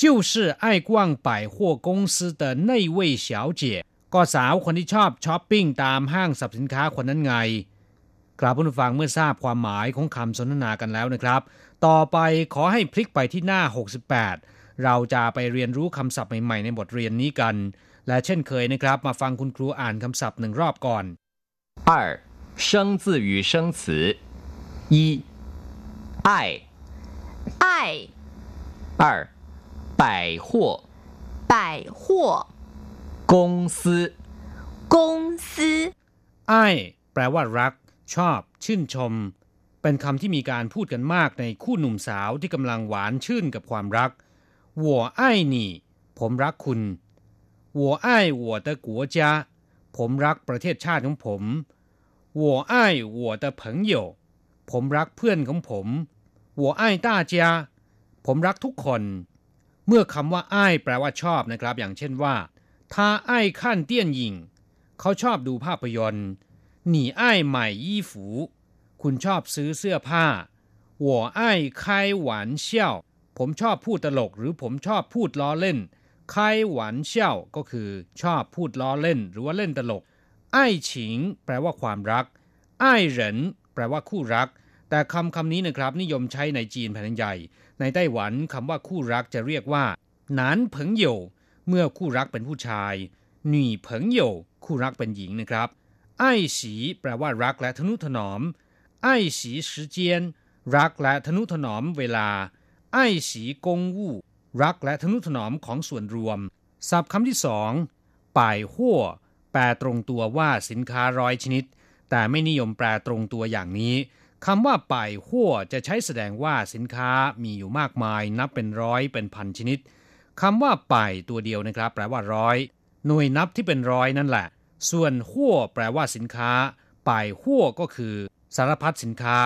就是爱逛百货公司的那位小姐ก็สาวคนที่ชอบช้อปปิ้งตามห้างสรรพสินค้าคนนั้นไงกราบผู้ฟังเมื่อทราบความหมายของคำสนทนากันแล้วนะครับต่อไปขอให้พลิกไปที่หน้า68เราจะไปเรียนรู้คำศัพท์ใหม่ๆในบทเรียนนี้กันและเช่นเคยนะครับมาฟังคุณครูอ่านคำศัพท์1รอบก่อน2生字与生詞一，爱，爱；二，百货，百货；公司，公司。爱แปลว่ารักชอบชื่นชมเป็นคำที่มีการพูดกันมากในคู่หนุ่มสาวที่กำลังหวานชื่นกับความรัก我爱你ผมรักคุณ我爱我的国家ผมรักประเทศชาติของผม我爱我的朋友ผมรักเพื่อนของผมหัวอ้ายต้าเจียผมรักทุกคนเมื่อคำว่าอ้ายแปลว่าชอบนะครับอย่างเช่นว่าท่าอ้ายขั้นเตี้ยนหญิงเขาชอบดูภาพยนตร์หนีอ้ายใหม่ยี่ฝูคุณชอบซื้อเสื้อผ้าหัวอ้ายไข้หวานเชี่ยวผมชอบพูดตลกหรือผมชอบพูดล้อเล่นไข้หวานเชี่ยวก็คือชอบพูดล้อเล่นหรือว่าเล่นตลกอ้ายฉิงแปลว่าความรักอ้ายเหรินแปลว่าคู่รักแต่คำนี้นะครับนิยมใช้ในจีนแผ่นใหญ่ในไต้หวันคำว่าคู่รักจะเรียกว่าหนานเผิงโย่เมื่อคู่รักเป็นผู้ชายหนี่เผิงโย่คู่รักเป็นหญิงนะครับอ้ายฉีแปลว่ารักและทนุถนอมอ้ายฉีสิเจียนรักและทนุถนอมเวลาอ้ายฉีกงวู่รักและทนุถนอมของส่วนรวมศัพท์คำที่สองป่ายหัวแปลตรงตัวว่าสินค้าร้อยชนิดแต่ไม่นิยมแปลตรงตัวอย่างนี้คำว่าป่ายหัวจะใช้แสดงว่าสินค้ามีอยู่มากมายนับเป็นร้อยเป็นพันชนิดคำว่าป่ายตัวเดียวนะครับแปลว่าร้อยหน่วยนับที่เป็นร้อยนั่นแหละส่วนหัวแปลว่าสินค้าป่ายหัวก็คือสารพัดสินค้า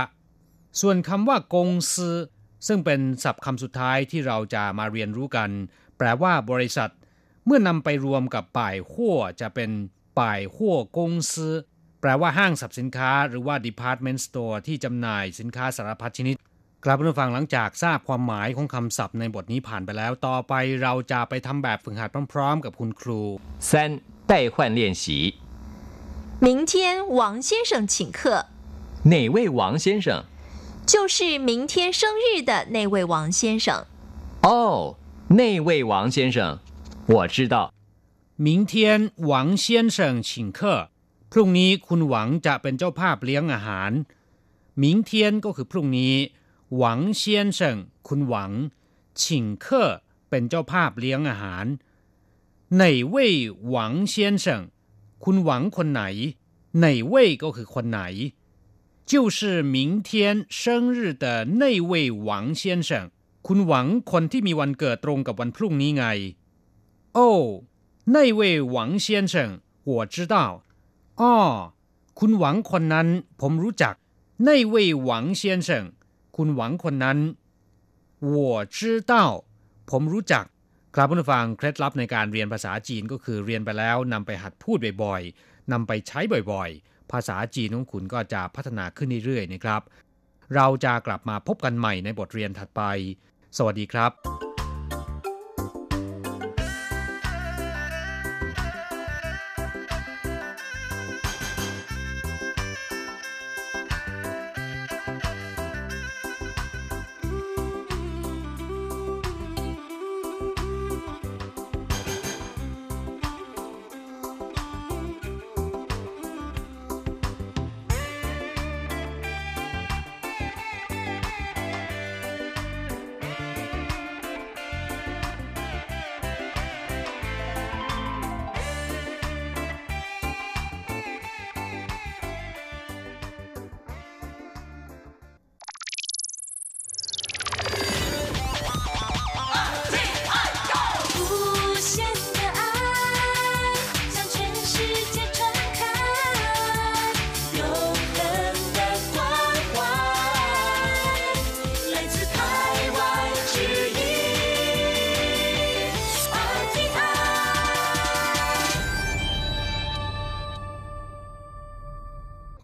ส่วนคำว่ากงซือซึ่งเป็นศัพท์คำสุดท้ายที่เราจะมาเรียนรู้กันแปลว่าบริษัทเมื่อนำไปรวมกับป่ายหัวจะเป็นป่ายหัวกงซือแปลว่าห้างสรรพสินค้าหรือว่า department store ที่จำหน่ายสินค้าสารพัดชนิดกลับมาฟังหลังจากทราบความหมายของคำศัพท์ในบทนี้ผ่านไปแล้วต่อไปเราจะไปทำแบบฝึกหัดพร้อมๆกับคุณครู3代换练习明天王先生请客哪位王先生就是明天生日的那位王先生哦那位王先生我知道明天王先生请客พรุ่งนี้คุณหวังจะเป็นเจ้าภาพเลี้ยงอาหารหมิงเทียนก็คือพรุ่งนี้หวังเซียนเฉิงคุณหวังฉิงเคอเป็นเจ้าภาพเลี้ยงอาหารไหนเว่ยหวังเซียนเฉิงคุณหวังคนไหนไหนเว่ยก็คือคนไหน就是明天生日的那位王先生คุณหวังคนที่มีวันเกิดตรงกับวันพรุ่งนี้ไงโอ้那位王先生我知道อ๋อคุณหวังคนนั้นผมรู้จักในเว่ยหวังเซียนเฉิงคุณหวังคนนั้น我知道ผมรู้จักครับคุณผู้ฟังเคล็ดลับในการเรียนภาษาจีนก็คือเรียนไปแล้วนำไปหัดพูดบ่อยๆนำไปใช้บ่อยๆภาษาจีนของคุณก็จะพัฒนาขึ้นเรื่อยๆนะครับเราจะกลับมาพบกันใหม่ในบทเรียนถัดไปสวัสดีครับ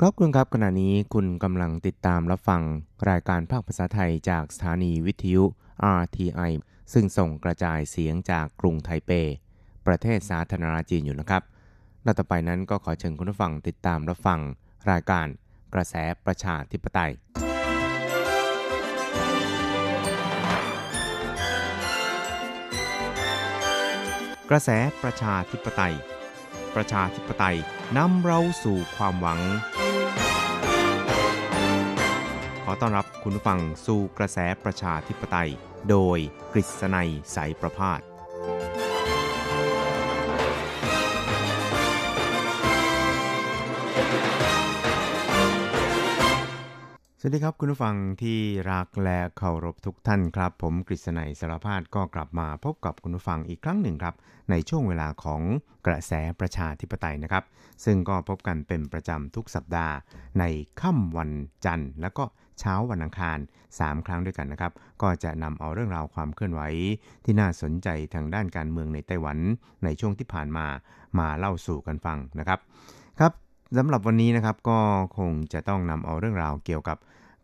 ครับคุณครับขณะนี้คุณกำลังติดตามรับฟังรายการภาคภาษาไทยจากสถานีวิทยุ RTI ซึ่งส่งกระจายเสียงจากกรุงไทเปประเทศสาธารณรัฐจีนอยู่นะครับต่อไปนั้นก็ขอเชิญคุณผู้ฟังติดตามรับฟังรายการกระแสประชาธิปไตยกระแสประชาธิปไตยประชาธิปไตยนำเราสู่ความหวังขอต้อนรับคุณผู้ฟังสู่กระแสประชาธิปไตยโดยกฤษณัยสายประภาสสวัสดีครับคุณผู้ฟังที่รักและเคารพทุกท่านครับผมกฤษณัยสารภาสก็กลับมาพบกับคุณผู้ฟังอีกครั้งหนึ่งครับในช่วงเวลาของกระแสประชาธิปไตยนะครับซึ่งก็พบกันเป็นประจำทุกสัปดาห์ในค่ำวันจันทร์และก็เช้าวันอังคาร3ครั้งด้วยกันนะครับก็จะนำเอาเรื่องราวความเคลื่อนไหวที่น่าสนใจทางด้านการเมืองในไต้หวันในช่วงที่ผ่านมามาเล่าสู่กันฟังนะครับครับสำหรับวันนี้นะครับก็คงจะต้องนำเอาเรื่องราวเกี่ยวกับ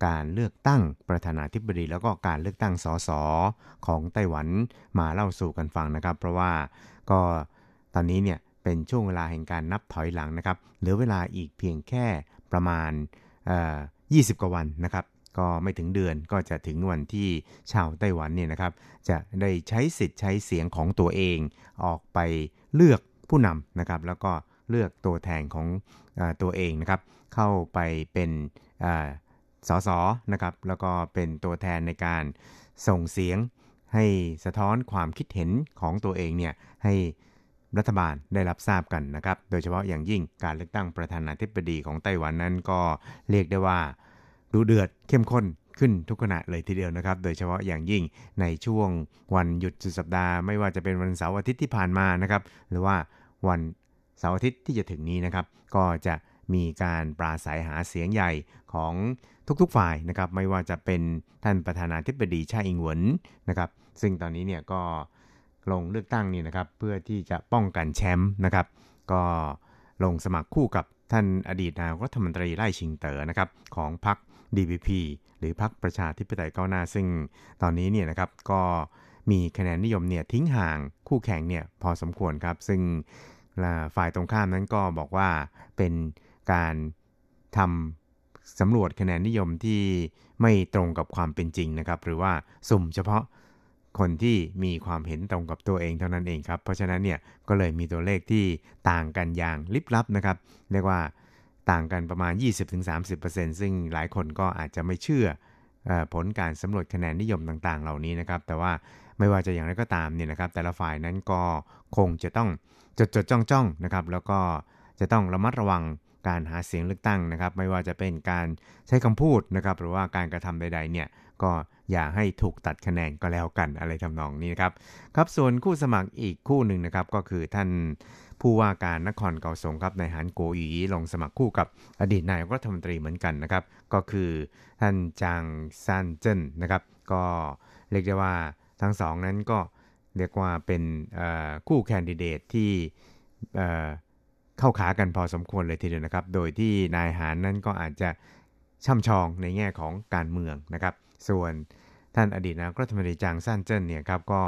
การเลือกตั้งประธานาธิบดีแล้วก็การเลือกตั้งส.ส.ของไต้หวันมาเล่าสู่กันฟังนะครับเพราะว่าก็ตอนนี้เนี่ยเป็นช่วงเวลาแห่งการนับถอยหลังนะครับเหลือเวลาอีกเพียงแค่ประมาณ20 กว่าวันนะครับก็ไม่ถึงเดือนก็จะถึงวันที่ชาวไต้หวันเนี่ยนะครับจะได้ใช้สิทธิ์ใช้เสียงของตัวเองออกไปเลือกผู้นำนะครับแล้วก็เลือกตัวแทนของตัวเองนะครับเข้าไปเป็นสสนะครับแล้วก็เป็นตัวแทนในการส่งเสียงให้สะท้อนความคิดเห็นของตัวเองเนี่ยให้รัฐบาลได้รับทราบกันนะครับโดยเฉพาะอย่างยิ่งการเลือกตั้งประธานาธิบดีของไต้หวันนั้นก็เรียกได้ว่าดูเดือดเข้มข้นขึ้นทุกขณะเลยทีเดียวนะครับโดยเฉพาะอย่างยิ่งในช่วงวันหยุดสุดสัปดาห์ไม่ว่าจะเป็นวันเสาร์อาทิตย์ที่ผ่านมานะครับหรือว่าวันเสาร์อาทิตย์ที่จะถึงนี้นะครับก็จะมีการปราศัยหาเสียงใหญ่ของทุกๆฝ่ายนะครับไม่ว่าจะเป็นท่านประธานาธิบดีไช่อิงเหวินนะครับซึ่งตอนนี้เนี่ยก็ลงเลือกตั้งนี่นะครับเพื่อที่จะป้องกันแชมป์นะครับก็ลงสมัครคู่กับท่านอดีตนายกรัฐมนตรีไล่ชิงเต๋อนะครับของพรรค DPP หรือพรรคประชาธิปไตยก้าวหน้าซึ่งตอนนี้เนี่ยนะครับก็มีคะแนนนิยมเนี่ยทิ้งห่างคู่แข่งเนี่ยพอสมควรครับซึ่งฝ่ายตรงข้ามนั้นก็บอกว่าเป็นการทำสำรวจคะแนนนิยมที่ไม่ตรงกับความเป็นจริงนะครับหรือว่าสุ่มเฉพาะคนที่มีความเห็นตรงกับตัวเองเท่านั้นเองครับเพราะฉะนั้นเนี่ยก็เลยมีตัวเลขที่ต่างกันอย่างลิบลับนะครับเรียกว่าต่างกันประมาณ 20-30% ซึ่งหลายคนก็อาจจะไม่เชื่อผลการสำรวจคะแนนนิยมต่างๆเหล่านี้นะครับแต่ว่าไม่ว่าจะอย่างไรก็ตามเนี่ยนะครับแต่ละฝ่ายนั้นก็คงจะต้องจดๆจ้องๆนะครับแล้วก็จะต้องระมัดระวังการหาเสียงเลือกตั้งนะครับไม่ว่าจะเป็นการใช้คำพูดนะครับหรือว่าการกระทำใดๆเนี่ยก็อย่าให้ถูกตัดคะแนนก็แล้วกันอะไรทำนองนี้นะครับครับส่วนคู่สมัครอีกคู่หนึ่งนะครับก็คือท่านผู้ว่าการนครเกาสงครับนายหานโกอีลงสมัครคู่กับอดีตนายกรัฐมนตรีเหมือนกันนะครับก็คือท่านจางซานเจิ้นนะครับก็เรียกได้ว่าทั้งสองนั้นก็เรียกว่าเป็นคู่แคนดิเดตที่เข้าขากันพอสมควรเลยทีเดียวนะครับโดยที่นายหานนั้นก็อาจจะช่ำชองในแง่ของการเมืองนะครับส่วนท่านอดีตนายกรัฐมนตรีจางซันเจิ้นเนี่ยครับก็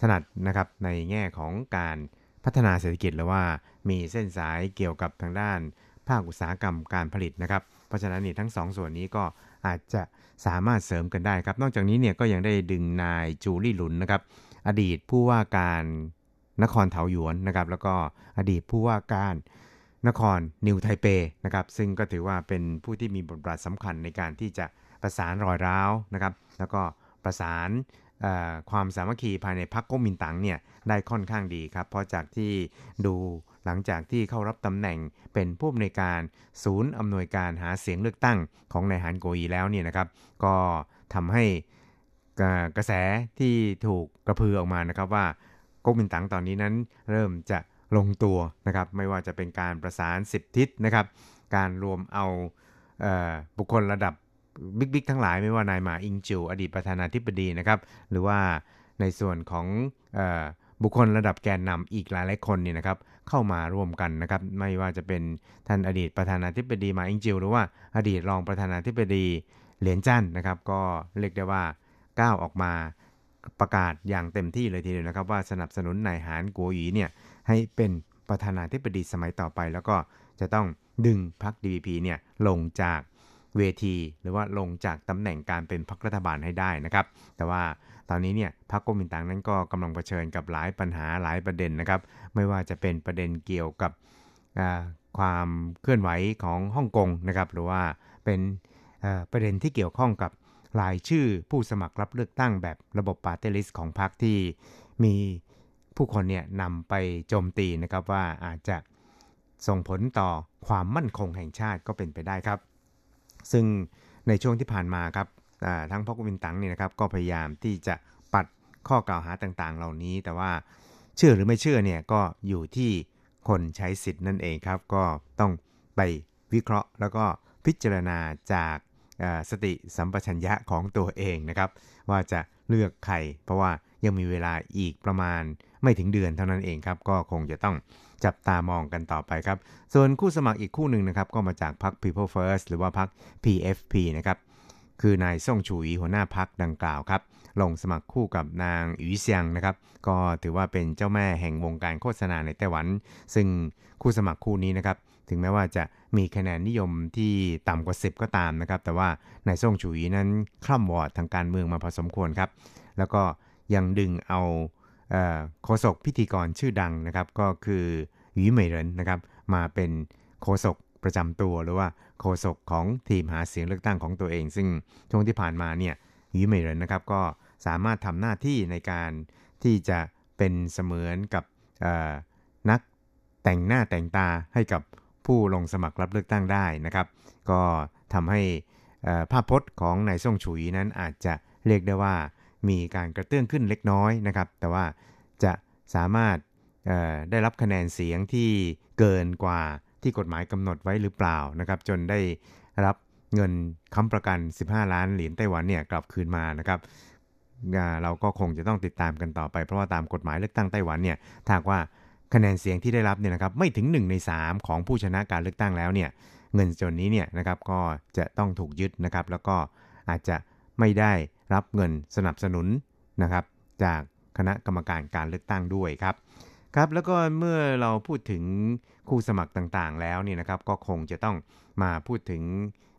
ถนัดนะครับในแง่ของการพัฒนาเศรษฐกิจหรือว่ามีเส้นสายเกี่ยวกับทางด้านภาคอุตสาหกรรมการผลิตนะครับเพราะฉะนั้นนี่ทั้งสองส่วนนี้ก็อาจจะสามารถเสริมกันได้ครับนอกจากนี้เนี่ยก็ยังได้ดึงนายจูลี่หลุนนะครับอดีตผู้ว่าการนครเถาหยวนนะครับแล้วก็อดีตผู้ว่าการนครนิวไทเปนะครับซึ่งก็ถือว่าเป็นผู้ที่มีบทบาทสำคัญในการที่จะประสานรอยร้าวนะครับแล้วก็ประสานความสามัคคีภายในพรรคก๊กมินตั๋งเนี่ยได้ค่อนข้างดีครับเพราะจากที่ดูหลังจากที่เข้ารับตำแหน่งเป็นผู้อำนวยการศูนย์อำนวยการหาเสียงเลือกตั้งของนายหานโกอีแล้วเนี่ยนะครับก็ทำให้กระแสที่ถูกกระพือออกมานะครับว่าก๊กมินตั๋งตอนนี้นั้นเริ่มจะลงตัวนะครับไม่ว่าจะเป็นการประสาน10ทิศนะครับการรวมเอาบุคคลระดับบิ๊กทั้งหลายไม่ว่านายหมาอิงจิวอดีตประธานาธิบดีนะครับหรือว่าในส่วนของ บุคคลระดับแกนนำอีกหลายคนเนี่ยนะครับเข้ามาร่วมกันนะครับไม่ว่าจะเป็นท่านอดีตประธานาธิบดีมาอิงจิวหรือว่าอดีตรองประธานาธิบดีเหลียนจั่นนะครับก็เรียกได้ว่าก้าวออกมาประกาศอย่างเต็มที่เลยทีเดียวนะครับว่าสนับสนุนนายหานกัวหยีเนี่ยให้เป็นประธานาธิบดีสมัยต่อไปแล้วก็จะต้องดึงพรรค DPP เนี่ยลงจากเวทีหรือว่าลงจากตำแหน่งการเป็นพรรครัฐบาลให้ได้นะครับแต่ว่าตอนนี้เนี่ยพรรคก๊กมินตั๋งนั้นก็กำลังเผชิญกับหลายปัญหาหลายประเด็นนะครับไม่ว่าจะเป็นประเด็นเกี่ยวกับความเคลื่อนไหวของฮ่องกงนะครับหรือว่าเป็นประเด็นที่เกี่ยวข้องกับรายชื่อผู้สมัครรับเลือกตั้งแบบระบบปาร์ตี้ลิสต์ของพรรคที่มีผู้คนเนี่ยนำไปโจมตีนะครับว่าอาจจะส่งผลต่อความมั่นคงแห่งชาติก็เป็นไปได้ครับซึ่งในช่วงที่ผ่านมาครับทั้งพรรคก๊กมินตั๋งเนี่ยนะครับก็พยายามที่จะปัดข้อกล่าวหาต่างๆเหล่านี้แต่ว่าเชื่อหรือไม่เชื่อเนี่ยก็อยู่ที่คนใช้สิทธิ์นั่นเองครับก็ต้องไปวิเคราะห์แล้วก็พิจารณาจากสติสัมปชัญญะของตัวเองนะครับว่าจะเลือกใครเพราะว่ายังมีเวลาอีกประมาณไม่ถึงเดือนเท่านั้นเองครับก็คงจะต้องจับตามองกันต่อไปครับส่วนคู่สมัครอีกคู่หนึ่งนะครับก็มาจากพรรค People First หรือว่าพรรค PFP นะครับคือนายซ่งฉุยหัวหน้าพรรคดังกล่าวครับลงสมัครคู่กับนางอิ๋วเซียงนะครับก็ถือว่าเป็นเจ้าแม่แห่งวงการโฆษณาในไต้หวันซึ่งคู่สมัครคู่นี้นะครับถึงแม้ว่าจะมีคะแนนนิยมที่ต่ำกว่า10ก็ตามนะครับแต่ว่านายซ่งฉุยนั้นคล่ำวอดทางการเมืองมาพอสมควรครับแล้วก็ยังดึงเอาโฆษกพิธีกรชื่อดังนะครับก็คือหยีเหมยเหรินนะครับมาเป็นโฆษกประจำตัวหรือว่าโฆษกของทีมหาเสียงเลือกตั้งของตัวเองซึ่งช่วงที่ผ่านมาเนี่ยหยีเหมยเหรินนะครับก็สามารถทำหน้าที่ในการที่จะเป็นเสมือนกับนักแต่งหน้าแต่งตาให้กับผู้ลงสมัครรับเลือกตั้งได้นะครับก็ทำให้ภาพพจน์ของนายซ่งฉุยนั้นอาจจะเรียกได้ว่ามีการกระเตื้องขึ้นเล็กน้อยนะครับแต่ว่าจะสามารถได้รับคะแนนเสียงที่เกินกว่าที่กฎหมายกำหนดไว้หรือเปล่านะครับจนได้รับเงินค้ำประกัน15ล้านเหรียญไต้หวันเนี่ยกลับคืนมานะครับเราก็คงจะต้องติดตามกันต่อไปเพราะว่าตามกฎหมายเลือกตั้งไต้หวันเนี่ยถ้าว่าคะแนนเสียงที่ได้รับเนี่ยนะครับไม่ถึง1ใน3ของผู้ชนะการเลือกตั้งแล้วเนี่ยเงินส่วนนี้เนี่ยนะครับก็จะต้องถูกยึดนะครับแล้วก็อาจจะไม่ได้รับเงินสนับสนุนนะครับจากคณะกรรมการการเลือกตั้งด้วยครับครับแล้วก็เมื่อเราพูดถึงคู่สมัครต่างๆแล้วเนี่ยนะครับก็คงจะต้องมาพูดถึง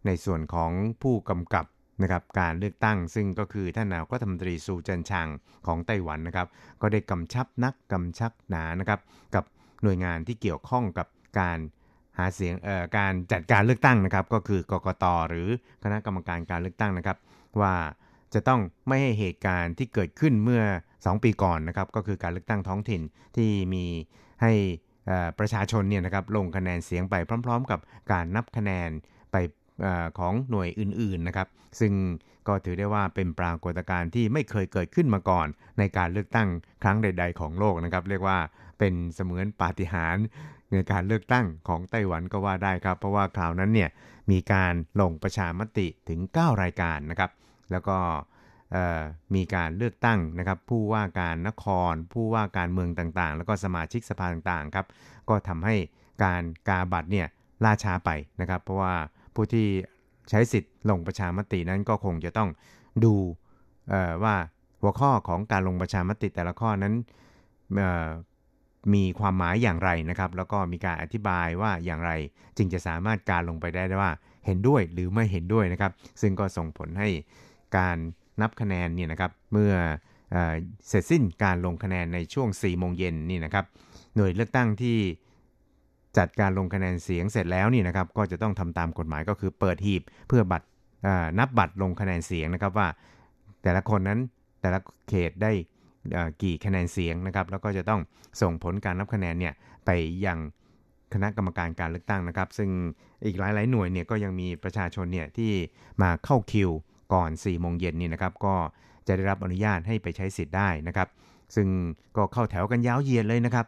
ในส่วนของผู้กำกับนะครับการเลือกตั้งซึ่งก็คือท่านนายกรัฐมนตรีซูเจินชางของไต้หวันนะครับก็ได้กำชับนักกำชับหนานะครับกับหน่วยงานที่เกี่ยวข้องกับการหาเสียงการจัดการเลือกตั้งนะครับก็คือกกต.หรือคณะกรรมการการเลือกตั้งนะครับว่าจะต้องไม่ให้เหตุการณ์ที่เกิดขึ้นเมื่อ2ปีก่อนนะครับก็คือการเลือกตั้งท้องถิ่นที่มีให้ประชาชนเนี่ยนะครับลงคะแนนเสียงไปพร้อมๆกับการนับคะแนนไปของหน่วยอื่นๆนะครับซึ่งก็ถือได้ว่าเป็นปรากฏการณ์ที่ไม่เคยเกิดขึ้นมาก่อนในการเลือกตั้งครั้งใดๆของโลกนะครับเรียกว่าเป็นเสมือนปาฏิหาริย์ในการเลือกตั้งของไต้หวันก็ว่าได้ครับเพราะว่าคราวนั้นเนี่ยมีการลงประชามติถึง9รายการนะครับแล้วก็มีการเลือกตั้งนะครับผู้ว่าการนครผู้ว่าการเมืองต่างๆแล้วก็สมาชิกสภาต่างๆครับก็ทำให้การกาบัตรเนี่ยล่าช้าไปนะครับเพราะว่าผู้ที่ใช้สิทธิ์ลงประชามตินั้นก็คงจะต้องดูว่าหัวข้อของการลงประชามติแต่ละข้อนั้นมีความหมายอย่างไรนะครับแล้วก็มีการอธิบายว่าอย่างไรจึงจะสามารถการลงไปได้ว่าเห็นด้วยหรือไม่เห็นด้วยนะครับซึ่งก็ส่งผลให้การนับคะแนนเนี่ยนะครับเมื่อเสร็จสิ้นการลงคะแนนในช่วง 4:00 น.นี่นะครับหน่วยเลือกตั้งที่จัดการลงคะแนนเสียงเสร็จแล้วนี่นะครับก็จะต้องทำตามกฎหมายก็คือเปิดหีบเพื่อบัตรนับบัตรลงคะแนนเสียงนะครับว่าแต่ละคนนั้นแต่ละเขตได้กี่คะแนนเสียงนะครับแล้วก็จะต้องส่งผลการนับคะแนนเนี่ยไปยังคณะกรรมการการเลือกตั้งนะครับซึ่งอีกหลายๆหน่วยเนี่ยก็ยังมีประชาชนเนี่ยที่มาเข้าคิวก่อน 4:00 น.นี่นะครับก็จะได้รับอนุญาตให้ไปใช้สิทธิ์ได้นะครับซึ่งก็เข้าแถวกันยาวเหยียดเลยนะครับ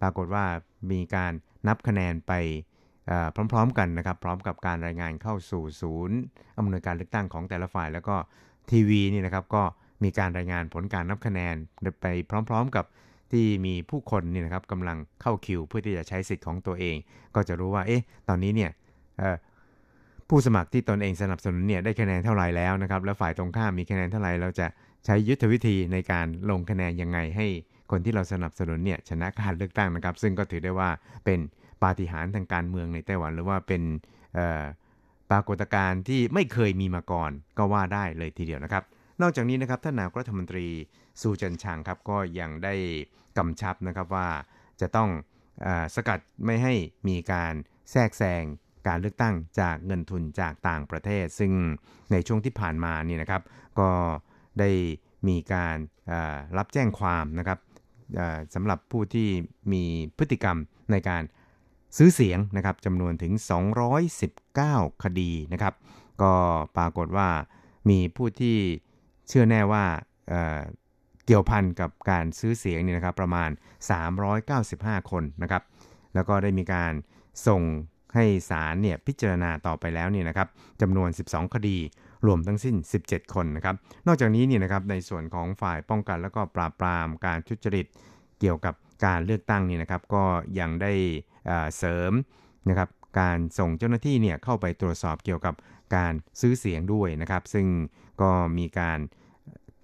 ปรากฏว่ามีการนับคะแนนไปพร้อมๆกันนะครับพร้อมกับการรายงานเข้าสู่ศูนย์อำนวยการเลือกตั้งของแต่ละฝ่ายแล้วก็ทีวีนี่นะครับก็มีการรายงานผลการนับคะแนนไปพร้อมๆกับ ที่มีผู้คนเนี่ยนะครับกำลังเข้าคิวเพื่อที่จะใช้สิทธิ์ของตัวเองก็จะรู้ว่าเอ๊ะตอนนี้เนี่ยผู้สมัครที่ตนเองสนับสนุนเนี่ยได้คะแนนเท่าไหร่แล้วนะครับแล้วฝ่ายตรงข้ามมีคะแนนเท่าไหร่เราจะใช้ยุทธวิธีในการลงคะแนนยังไงให้คนที่เราสนับสนุนเนี่ยชนะการเลือกตั้งนะครับซึ่งก็ถือได้ว่าเป็นปาฏิหาริย์ทางการเมืองในไต้หวันหรือว่าเป็นปรากฏการณ์ที่ไม่เคยมีมาก่อนก็ว่าได้เลยทีเดียวนะครับนอกจากนี้นะครับท่านนายกรัฐมนตรีซูเจินชางครับก็ยังได้กำชับนะครับว่าจะต้องสกัดไม่ให้มีการแทรกแซงการเลือกตั้งจากเงินทุนจากต่างประเทศซึ่งในช่วงที่ผ่านมานี่นะครับก็ได้มีการรับแจ้งความนะครับสำหรับผู้ที่มีพฤติกรรมในการซื้อเสียงนะครับจำนวนถึง219คดีนะครับก็ปรากฏว่ามีผู้ที่เชื่อแน่ว่าเกี่ยวพันกับการซื้อเสียงนี่นะครับประมาณ395คนนะครับแล้วก็ได้มีการส่งให้ศาลเนี่ยพิจารณาต่อไปแล้วเนี่ยนะครับจำนวน12คดีรวมทั้งสิ้น17คนนะครับนอกจากนี้เนี่ยนะครับในส่วนของฝ่ายป้องกันแล้วก็ปราบปรามการทุจริตเกี่ยวกับการเลือกตั้งนี่นะครับก็ยังได้เสริมนะครับการส่งเจ้าหน้าที่เนี่ยเข้าไปตรวจสอบเกี่ยวกับการซื้อเสียงด้วยนะครับซึ่งก็มีการ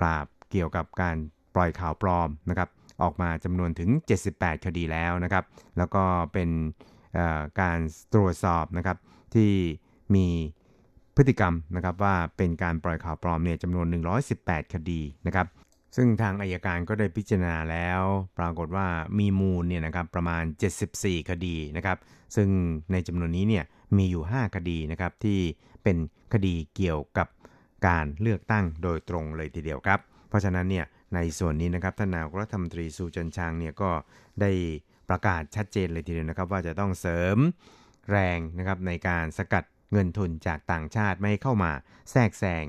ปราบเกี่ยวกับการปล่อยข่าวปลอมนะครับออกมาจำนวนถึง78คดีแล้วนะครับแล้วก็เป็นการตรวจสอบนะครับที่มีพฤติกรรมนะครับว่าเป็นการปล่อยข่าวปลอมเนี่ยจำนวน118คดีนะครับซึ่งทางอัยการก็ได้พิจารณาแล้วปรากฏว่ามีมูลเนี่ยนะครับประมาณ74คดีนะครับซึ่งในจำนวนนี้เนี่ยมีอยู่5คดีนะครับที่เป็นคดีเกี่ยวกับการเลือกตั้งโดยตรงเลยทีเดียวครับเพราะฉะนั้นเนี่ยในส่วนนี้นะครับท่านนายกรัฐมนตรีซูเจินชางเนี่ยก็ได้ประกาศชัดเจนเลยทีเดียวนะครับว่าจะต้องเสริมแรงนะครับในการสกัดเงินทุนจากต่างชาติไม่ให้เข้ามาแทรกแซง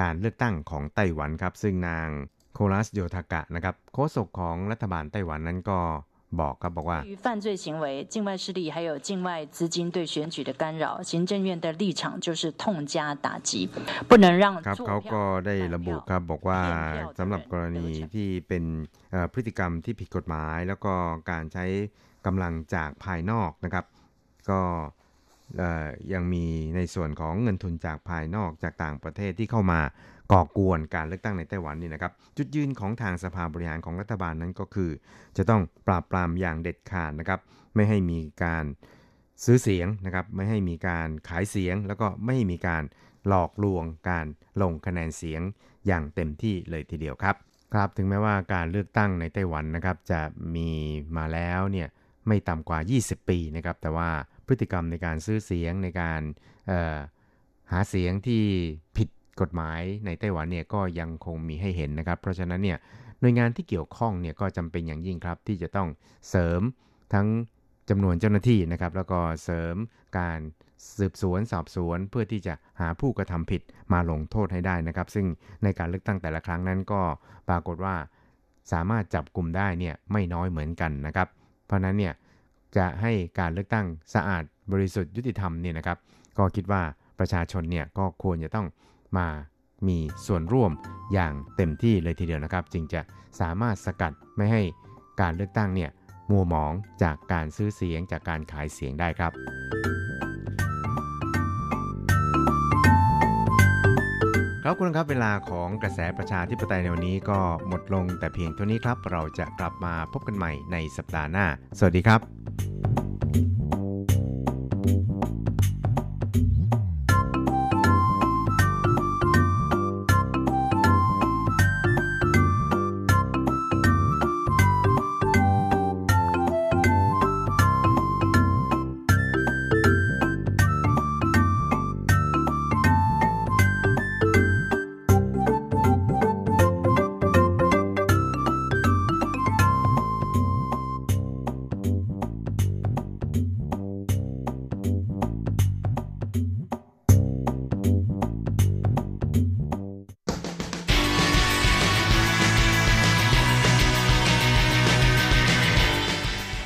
การเลือกตั้งของไต้หวันครับซึ่งนางโคลัสโยทากะนะครับโฆษกของรัฐบาลไต้หวันนั้นก็บอกว่าครับเขาก็ได้ระบุครับบอกว่าสำหรับกรณีที่เป็นพฤติกรรมที่ผิดกฎหมายแล้วก็การใช้กำลังจากภายนอกนะครับก็ยังมีในส่วนของเงินทุนจากภายนอกจากต่างประเทศที่เข้ามาก่อกวนการเลือกตั้งในไต้หวันนี่นะครับจุดยืนของทางสภาบริหารของรัฐบาลนั้นก็คือจะต้องปราบปรามอย่างเด็ดขาดนะครับไม่ให้มีการซื้อเสียงนะครับไม่ให้มีการขายเสียงแล้วก็ไม่ให้มีการหลอกลวงการลงคะแนนเสียงอย่างเต็มที่เลยทีเดียวครับครับถึงแม้ว่าการเลือกตั้งในไต้หวันนะครับจะมีมาแล้วเนี่ยไม่ต่ำกว่า20ปีนะครับแต่ว่าพฤติกรรมในการซื้อเสียงในการหาเสียงที่ผิดกฎหมายในไต้หวันเนี่ยก็ยังคงมีให้เห็นนะครับเพราะฉะนั้นเนี่ยหน่วยงานที่เกี่ยวข้องเนี่ยก็จำเป็นอย่างยิ่งครับที่จะต้องเสริมทั้งจำนวนเจ้าหน้าที่นะครับแล้วก็เสริมการสืบสวนสอบสวนเพื่อที่จะหาผู้กระทำผิดมาลงโทษให้ได้นะครับซึ่งในการเลือกตั้งแต่ละครั้งนั้นก็ปรากฏว่าสามารถจับกลุ่มได้เนี่ยไม่น้อยเหมือนกันนะครับเพราะนั้นเนี่ยจะให้การเลือกตั้งสะอาดบริสุทธิ์ยุติธรรมเนี่ยนะครับก็คิดว่าประชาชนเนี่ยก็ควรจะต้องมามีส่วนร่วมอย่างเต็มที่เลยทีเดียวนะครับจึงจะสามารถสกัดไม่ให้การเลือกตั้งเนี่ยมัวหมองจากการซื้อเสียงจากการขายเสียงได้ครับครับคุณครับเวลาของกระแสประชาธิปไตยในวันนี้ก็หมดลงแต่เพียงเท่านี้ครับเราจะกลับมาพบกันใหม่ในสัปดาห์หน้าสวัสดีครับ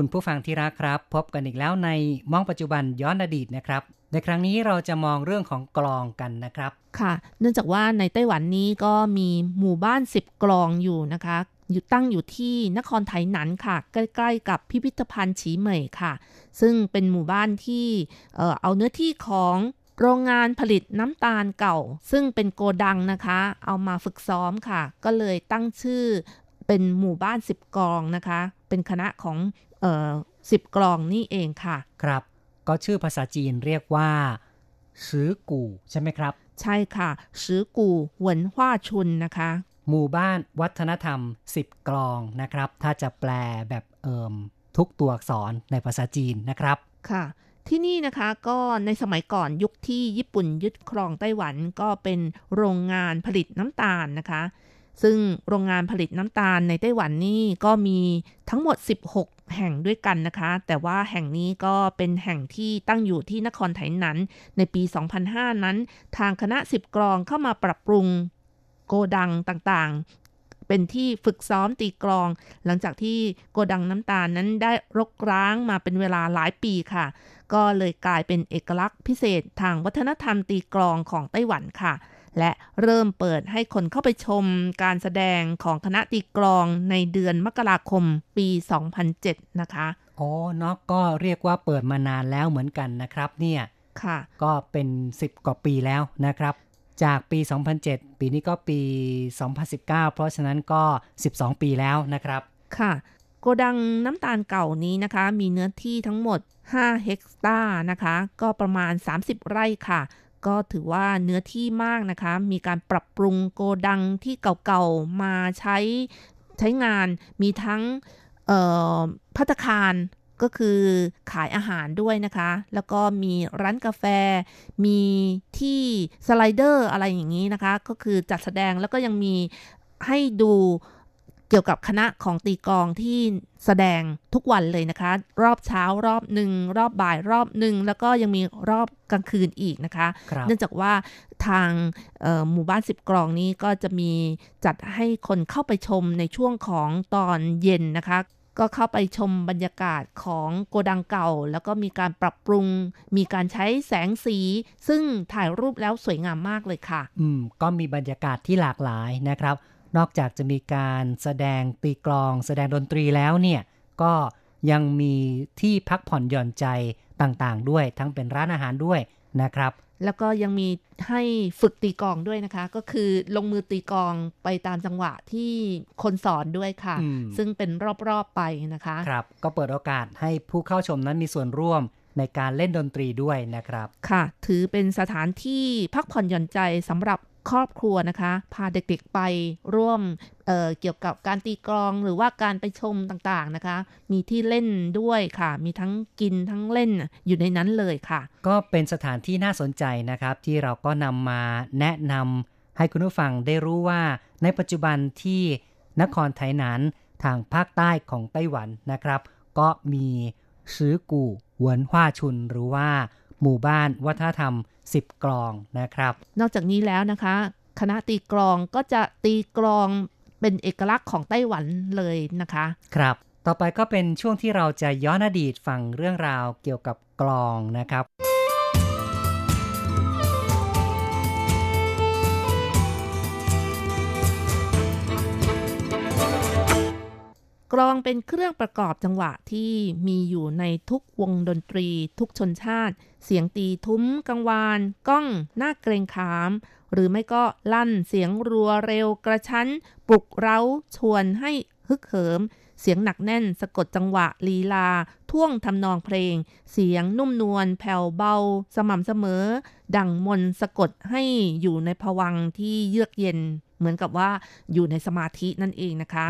คุณผู้ฟังที่รักครับพบกันอีกแล้วในมองปัจจุบันย้อนอดีตนะครับในครั้งนี้เราจะมองเรื่องของกลองกันนะครับค่ะเนื่องจากว่าในไต้หวันนี้ก็มีหมู่บ้าน10กลองอยู่นะคะอยู่ตั้งอยู่ที่นครไถหนันค่ะใกล้ๆกับพิพิธภัณฑ์ฉีเหมยค่ะซึ่งเป็นหมู่บ้านที่เอาเนื้อที่ของโรงงานผลิตน้ำตาลเก่าซึ่งเป็นโกดังนะคะเอามาฝึกซ้อมค่ะก็เลยตั้งชื่อเป็นหมู่บ้าน10กลองนะคะเป็นคณะของ10กลองนี่เองค่ะครับก็ชื่อภาษาจีนเรียกว่าสือกู่ใช่ไหมครับใช่ค่ะสือกู่หวนฮวาชุนนะคะหมู่บ้านวัฒนธรรม10กลองนะครับถ้าจะแปลแบบทุกตัวอักษรในภาษาจีนนะครับค่ะที่นี่นะคะก็ในสมัยก่อนยุคที่ญี่ปุ่นยึดครองไต้หวันก็เป็นโรงงานผลิตน้ำตาลนะคะซึ่งโรงงานผลิตน้ำตาลในไต้หวันนี่ก็มีทั้งหมด16แห่งด้วยกันนะคะแต่ว่าแห่งนี้ก็เป็นแห่งที่ตั้งอยู่ที่นครไถหนันในปี2005นั้นทางคณะ10กลองเข้ามาปรับปรุงโกดังต่างๆเป็นที่ฝึกซ้อมตีกลองหลังจากที่โกดังน้ำตาลนั้นได้รกร้างมาเป็นเวลาหลายปีค่ะก็เลยกลายเป็นเอกลักษณ์พิเศษทางวัฒนธรรมตีกลองของไต้หวันค่ะและเริ่มเปิดให้คนเข้าไปชมการแสดงของคณะตีกลองในเดือนมกราคมปี2007นะคะอ๋อเนาะก็เรียกว่าเปิดมานานแล้วเหมือนกันนะครับเนี่ยค่ะก็เป็น10กว่าปีแล้วนะครับจากปี2007ปีนี้ก็ปี2019เพราะฉะนั้นก็12ปีแล้วนะครับค่ะโกดังน้ำตาลเก่านี้นะคะมีเนื้อที่ทั้งหมด5เฮกตาร์นะคะก็ประมาณ30ไร่ค่ะก็ถือว่าเนื้อที่มากนะคะมีการปรับปรุงโกดังที่เก่าๆมาใช้งานมีทั้งภัตตาคารก็คือขายอาหารด้วยนะคะแล้วก็มีร้านกาแฟมีที่สไลเดอร์อะไรอย่างนี้นะคะก็คือจัดแสดงแล้วก็ยังมีให้ดูเกี่ยวกับคณะของตีกลองที่แสดงทุกวันเลยนะคะรอบเช้ารอบหนึ่งรอบบ่ายรอบหนึ่งแล้วก็ยังมีรอบกลางคืนอีกนะคะเนื่องจากว่าทางหมู่บ้าน10กลองนี้ก็จะมีจัดให้คนเข้าไปชมในช่วงของตอนเย็นนะคะก็เข้าไปชมบรรยากาศของโกดังเก่าแล้วก็มีการปรับปรุงมีการใช้แสงสีซึ่งถ่ายรูปแล้วสวยงามมากเลยค่ะก็มีบรรยากาศที่หลากหลายนะครับนอกจากจะมีการแสดงตีกลองแสดงดนตรีแล้วเนี่ยก็ยังมีที่พักผ่อนหย่อนใจต่างๆด้วยทั้งเป็นร้านอาหารด้วยนะครับแล้วก็ยังมีให้ฝึกตีกลองด้วยนะคะก็คือลงมือตีกลองไปตามจังหวะที่คนสอนด้วยค่ะซึ่งเป็นรอบๆไปนะคะครับก็เปิดโอกาสให้ผู้เข้าชมนั้นมีส่วนร่วมในการเล่นดนตรีด้วยนะครับค่ะถือเป็นสถานที่พักผ่อนหย่อนใจสำหรับครอบครัวนะคะพาเด็กๆไปร่วมเกี่ยวกับการตีกลองหรือว่าการไปชมต่างๆนะคะมีที่เล่นด้วยค่ะมีทั้งกินทั้งเล่นอยู่ในนั้นเลยค่ะก็เป็นสถานที่น่าสนใจนะครับที่เราก็นำมาแนะนำให้คุณผู้ฟังได้รู้ว่าในปัจจุบันที่นครไถหนานทางภาคใต้ของไต้หวันนะครับก็มีซือกู่หวนฮวาชุนหรือว่าหมู่บ้านวัฒนธรรม10กลองนะครับนอกจากนี้แล้วนะคะคณะตีกลองก็จะตีกลองเป็นเอกลักษณ์ของไต้หวันเลยนะคะครับต่อไปก็เป็นช่วงที่เราจะย้อนอดีตฟังเรื่องราวเกี่ยวกับกลองนะครับกลองเป็นเครื่องประกอบจังหวะที่มีอยู่ในทุกวงดนตรีทุกชนชาติเสียงตีทุ้มกังวานก้องหน้าเกรงขามหรือไม่ก็ลั่นเสียงรัวเร็วกระชั้นปลุกเร้าชวนให้ฮึกเหิมเสียงหนักแน่นสะกดจังหวะลีลาท่วงทำนองเพลงเสียงนุ่มนวลแผ่วเบาสม่ำเสมอดั่งมนต์สะกดให้อยู่ในภวังค์ที่เยือกเย็นเหมือนกับว่าอยู่ในสมาธินั่นเองนะคะ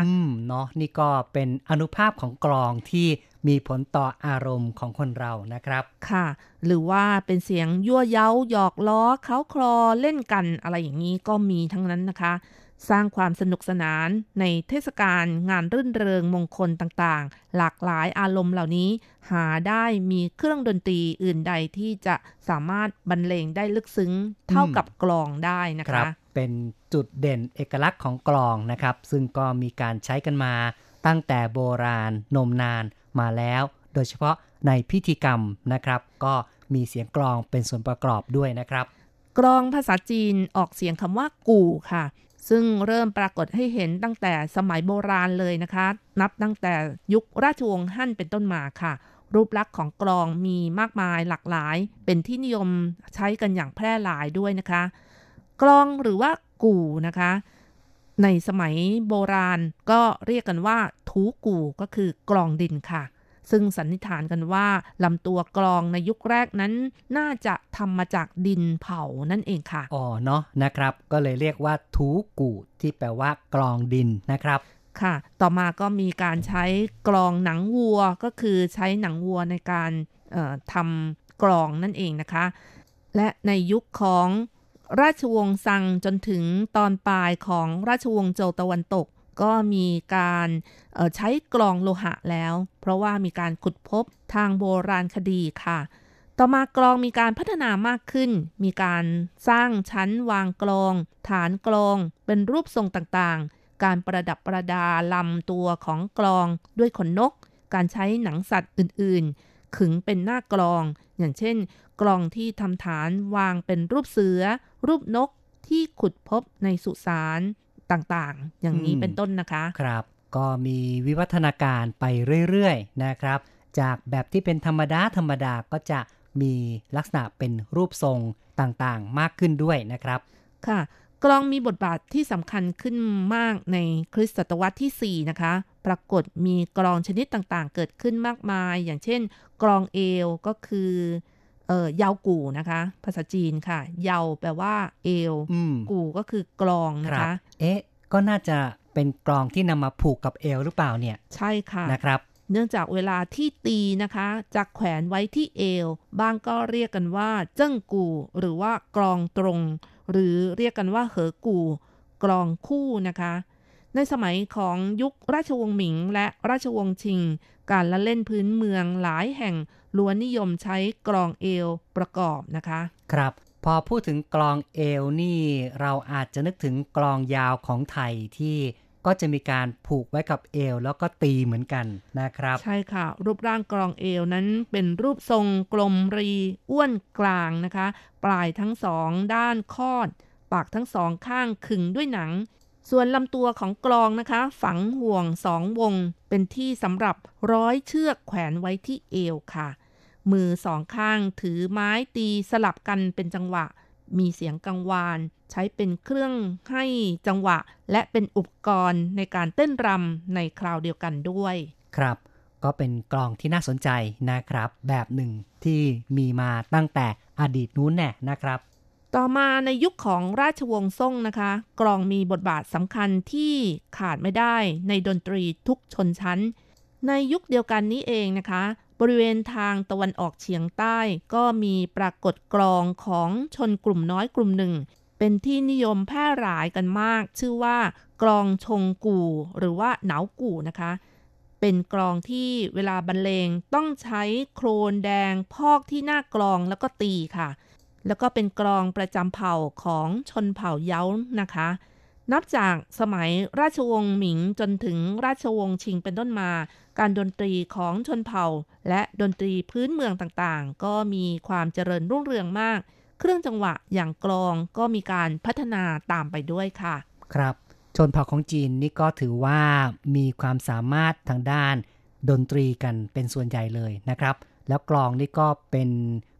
เนาะนี่ก็เป็นอานุภาพของกลองที่ มีผลต่ออารมณ์ของคนเรานะครับค่ะหรือว่าเป็นเสียงยั่วเย้าหยอกล้อเค้าคลอเล่นกันอะไรอย่างนี้ก็มีทั้งนั้นนะคะสร้างความสนุกสนานในเทศกาลงานรื่นเริงมงคลต่างๆหลากหลายอารมณ์เหล่านี้หาได้มีเครื่องดนตรีอื่นใดที่จะสามารถบรรเลงได้ลึกซึ้งเท่ากับกลองได้นะคะเป็นจุดเด่นเอกลักษณ์ของกลองนะครับซึ่งก็มีการใช้กันมาตั้งแต่โบราณนมนานมาแล้วโดยเฉพาะในพิธีกรรมนะครับก็มีเสียงกลองเป็นส่วนประกอบด้วยนะครับกลองภาษาจีนออกเสียงคำว่ากู่ค่ะซึ่งเริ่มปรากฏให้เห็นตั้งแต่สมัยโบราณเลยนะคะนับตั้งแต่ยุคราชวงศ์ฮั่นเป็นต้นมาค่ะรูปลักษณ์ของกลองมีมากมายหลากหลายเป็นที่นิยมใช้กันอย่างแพร่หลายด้วยนะคะกลองหรือว่ากู่นะคะในสมัยโบราณก็เรียกกันว่าถูกู่ก็คือกลองดินค่ะซึ่งสันนิษฐานกันว่าลำตัวกลองในยุคแรกนั้นน่าจะทำมาจากดินเผานั่นเองค่ะอ๋อเนาะนะครับก็เลยเรียกว่าถูกู่ที่แปลว่ากลองดินนะครับค่ะต่อมาก็มีการใช้กลองหนังวัวก็คือใช้หนังวัวในการทำกลองนั่นเองนะคะและในยุคของราชวงศ์ซังจนถึงตอนปลายของราชวงศ์โจวตะวันตกก็มีการใช้กลองโลหะแล้วเพราะว่ามีการขุดพบทางโบราณคดีค่ะต่อมากลองมีการพัฒนามากขึ้นมีการสร้างชั้นวางกลองฐานกลองเป็นรูปทรงต่างๆการประดับประดาลำตัวของกลองด้วยขนนกการใช้หนังสัตว์อื่นๆขึงเป็นหน้ากลองอย่างเช่นกลองที่ทำฐานวางเป็นรูปเสือรูปนกที่ขุดพบในสุสานต่างๆอย่างนี้เป็นต้นนะคะครับก็มีวิวัฒนาการไปเรื่อยๆนะครับจากแบบที่เป็นธรรมดาก็จะมีลักษณะเป็นรูปทรงต่างๆมากขึ้นด้วยนะครับค่ะกลองมีบทบาทที่สำคัญขึ้นมากในคริสตศตวรรษที่4นะคะปรากฏมีกลองชนิดต่างๆเกิดขึ้นมากมายอย่างเช่นกลองเอวก็คือเยากู่นะคะภาษาจีนค่ะเยาแปลว่าเอวกู่ก็คือกลองนะคะเอ๊ะก็น่าจะเป็นกลองที่นำมาผูกกับเอวหรือเปล่าเนี่ยใช่ค่ะนะครับเนื่องจากเวลาที่ตีนะคะจะแขวนไว้ที่เอวบ้างก็เรียกกันว่าเจิ้งกู่หรือว่ากลองตรงหรือเรียกกันว่าเหอกู่กลองคู่นะคะในสมัยของยุคราชวงศ์หมิงและราชวงศ์ชิงการละเล่นพื้นเมืองหลายแห่งล้วนนิยมใช้กลองเอวประกอบนะคะครับพอพูดถึงกลองเอวนี่เราอาจจะนึกถึงกลองยาวของไทยที่ก็จะมีการผูกไว้กับเอวแล้วก็ตีเหมือนกันนะครับใช่ค่ะรูปร่างกลองเอวนั้นเป็นรูปทรงกลมรีอ้วนกลางนะคะปลายทั้งสองด้านคอดปากทั้งสองข้างขึงด้วยหนังส่วนลำตัวของกลองนะคะฝังห่วง2วงเป็นที่สำหรับร้อยเชือกแขวนไว้ที่เอวค่ะมือสองข้างถือไม้ตีสลับกันเป็นจังหวะมีเสียงกังวานใช้เป็นเครื่องให้จังหวะและเป็นอุปกรณ์ในการเต้นรำในคราวเดียวกันด้วยครับก็เป็นกลองที่น่าสนใจนะครับแบบหนึ่งที่มีมาตั้งแต่อดีตนู้นแน่นะครับต่อมาในยุคของราชวงศ์ซ่งนะคะกลองมีบทบาทสำคัญที่ขาดไม่ได้ในดนตรีทุกชนชั้นในยุคเดียวกันนี้เองนะคะบริเวณทางตะวันออกเฉียงใต้ก็มีปรากฏกลองของชนกลุ่มน้อยกลุ่มหนึ่งเป็นที่นิยมแพร่หลายกันมากชื่อว่ากลองชงกู่หรือว่าหนาวกู่นะคะเป็นกลองที่เวลาบรรเลงต้องใช้โคลนแดงพอกที่หน้ากลองแล้วก็ตีค่ะแล้วก็เป็นกลองประจำเผ่าของชนเผ่าเย้านะคะนับจากสมัยราชวงศ์หมิงจนถึงราชวงศ์ชิงเป็นต้นมาการดนตรีของชนเผ่าและดนตรีพื้นเมืองต่างๆก็มีความเจริญรุ่งเรืองมากเครื่องจังหวะอย่างกลองก็มีการพัฒนาตามไปด้วยค่ะครับชนเผ่าของจีนนี่ก็ถือว่ามีความสามารถทางด้านดนตรีกันเป็นส่วนใหญ่เลยนะครับแล้วกลองนี่ก็เป็น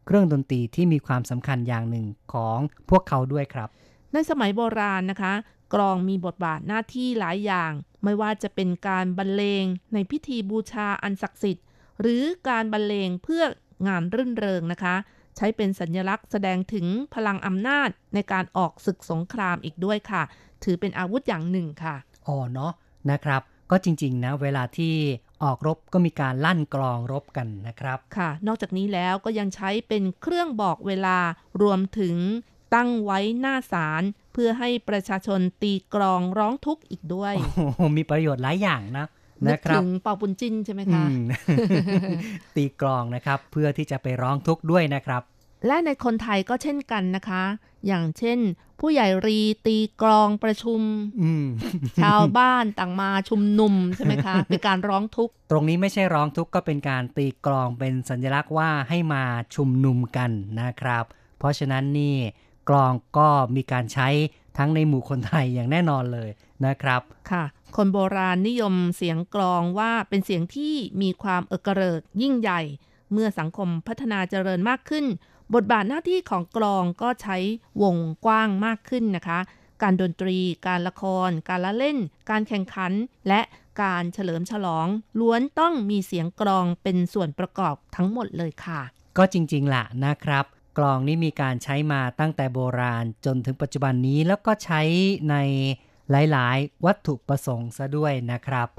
เครื่องดนตรีที่มีความสำคัญอย่างหนึ่งของพวกเขาด้วยครับในสมัยโบราณนะคะกลองมีบทบาทหน้าที่หลายอย่างไม่ว่าจะเป็นการบรรเลงในพิธีบูชาอันศักดิ์สิทธิ์หรือการบรรเลงเพื่องานรื่นเริงนะคะใช้เป็นสัญลักษณ์แสดงถึงพลังอำนาจในการออกศึกสงครามอีกด้วยค่ะถือเป็นอาวุธอย่างหนึ่งค่ะอ๋อเนาะนะครับก็จริงๆนะเวลาที่ ออกรบก็มีการลั่นกลองรบกันนะครับค่ะนอกจากนี้แล้วก็ยังใช้เป็นเครื่องบอกเวลารวมถึงตั้งไว้หน้าศาลเพื่อให้ประชาชนตีกลองร้องทุกข์อีกด้วยโอ้โหมีประโยชน์หลายอย่างนะนะครับถึงปอปุนจินใช่ไหมคะตีกลองนะครับเพื่อที่จะไปร้องทุกข์ด้วยนะครับและในคนไทยก็เช่นกันนะคะอย่างเช่นผู้ใหญ่รีตีกลองประชุมชาวบ้านต่างมาชุมนุมใช่ไหมคะเป็นการร้องทุกข์ตรงนี้ไม่ใช่ร้องทุกข์ก็เป็นการตีกลองเป็นสัญลักษณ์ว่าให้มาชุมนุมกันนะครับเพราะฉะนั้นนี่กลองก็มีการใช้ทั้งในหมู่คนไทยอย่างแน่นอนเลยนะครับค่ะคนโบราณนิยมเสียงกลองว่าเป็นเสียงที่มีความเอิกเกริกยิ่งใหญ่เมื่อสังคมพัฒนาเจริญมากขึ้นบทบาทหน้าที่ของกลองก็ใช้วงกว้างมากขึ้นนะคะการดนตรีการละครการละเล่นการแข่งขันและการเฉลิมฉลองล้วนต้องมีเสียงกลองเป็นส่วนประกอบทั้งหมดเลยค่ะก็จริงๆล่ะนะครับกลองนี้มีการใช้มาตั้งแต่โบราณจนถึงปัจจุบันนี้แล้วก็ใช้ในหลายๆวัตถุประสงค์ซะด้วยนะครับ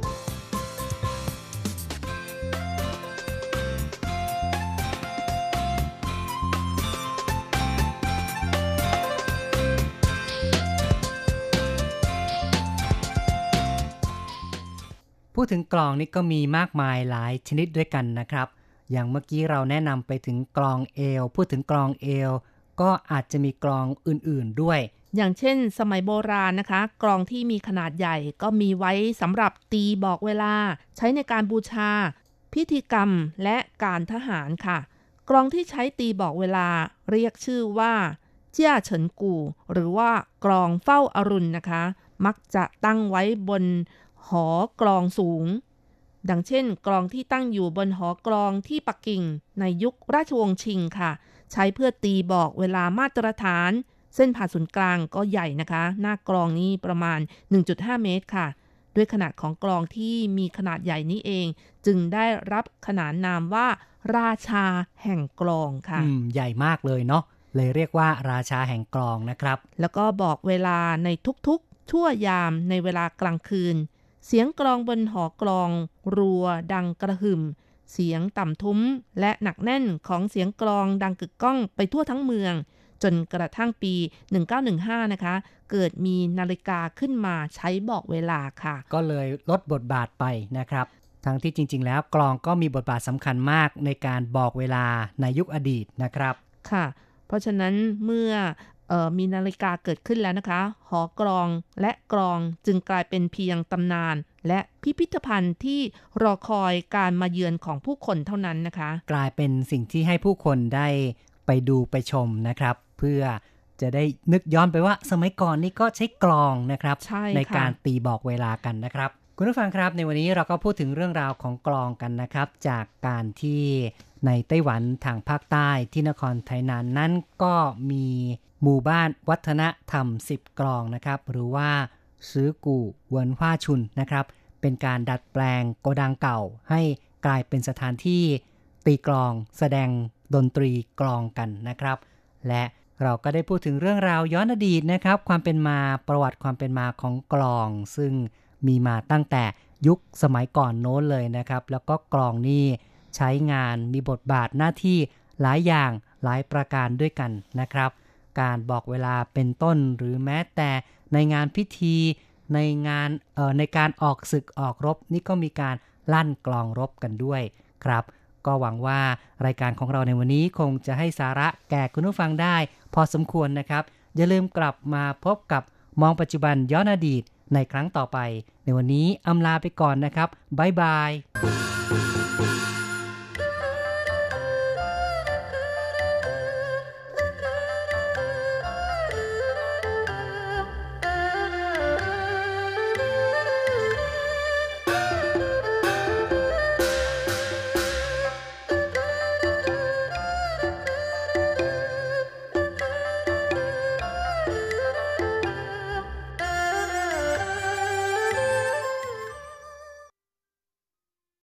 พูดถึงกลองนี่ก็มีมากมายหลายชนิดด้วยกันนะครับอย่างเมื่อกี้เราแนะนำไปถึงกลองเอวพูดถึงกลองเอวก็อาจจะมีกลองอื่นๆด้วยอย่างเช่นสมัยโบราณนะคะกลองที่มีขนาดใหญ่ก็มีไว้สำหรับตีบอกเวลาใช้ในการบูชาพิธีกรรมและการทหารค่ะกลองที่ใช้ตีบอกเวลาเรียกชื่อว่าเจี้ยเฉินกู่หรือว่ากลองเฝ้าอรุณนะคะมักจะตั้งไว้บนหอกลองสูงดังเช่นกลองที่ตั้งอยู่บนหอกลองที่ปักกิ่งในยุคราชวงศ์ชิงค่ะใช้เพื่อตีบอกเวลามาตรฐานเส้นผ่าศูนย์กลางก็ใหญ่นะคะหน้ากลองนี้ประมาณ 1.5 เมตรค่ะด้วยขนาดของกลองที่มีขนาดใหญ่นี้เองจึงได้รับขนานนามว่าราชาแห่งกลองค่ะใหญ่มากเลยเนาะเลยเรียกว่าราชาแห่งกลองนะครับแล้วก็บอกเวลาในทุกๆชั่วยามในเวลากลางคืนเสียงกลองบนหอกลองรัวดังกระหึ่มเสียงต่ำทุ้มและหนักแน่นของเสียงกลองดังกึกก้องไปทั่วทั้งเมืองจนกระทั่งปี 1915 นะคะเกิดมีนาฬิกาขึ้นมาใช้บอกเวลาค่ะก็เลยลดบทบาทไปนะครับทั้งที่จริงๆแล้วกลองก็มีบทบาทสำคัญมากในการบอกเวลาในยุคอดีตนะครับค่ะเพราะฉะนั้นเมื่อมีนาฬิกาเกิดขึ้นแล้วนะคะหอกลองและกลองจึงกลายเป็นเพียงตำนานและพิพิธภัณฑ์ที่รอคอยการมาเยือนของผู้คนเท่านั้นนะคะกลายเป็นสิ่งที่ให้ผู้คนได้ไปดูไปชมนะครับเพื่อจะได้นึกย้อนไปว่าสมัยก่อนนี่ก็ใช้กลองนะครับในการตีบอกเวลากันนะครับคุณผู้ฟังครับในวันนี้เราก็พูดถึงเรื่องราวของกลองกันนะครับจากการที่ในไต้หวันทางภาคใต้ที่นครไทหนานนั้นก็มีหมู่บ้านวัฒนธรรม10กลองนะครับหรือว่าซื้อกู่เวินฮวาชุนนะครับเป็นการดัดแปลงโกดังเก่าให้กลายเป็นสถานที่ตีกลองแสดงดนตรีกลองกันนะครับและเราก็ได้พูดถึงเรื่องราวย้อนอดีตนะครับความเป็นมาประวัติความเป็นมาของกลองซึ่งมีมาตั้งแต่ยุคสมัยก่อนโน้นเลยนะครับแล้วก็กลองนี่ใช้งานมีบทบาทหน้าที่หลายอย่างหลายประการด้วยกันนะครับการบอกเวลาเป็นต้นหรือแม้แต่ในงานพิธีในงานในการออกศึกออกรบนี่ก็มีการลั่นกลองรบกันด้วยครับก็หวังว่ารายการของเราในวันนี้คงจะให้สาระแก่คุณผู้ฟังได้พอสมควรนะครับอย่าลืมกลับมาพบกับมองปัจจุบันย้อนอดีตในครั้งต่อไปในวันนี้อำลาไปก่อนนะครับบ๊ายบาย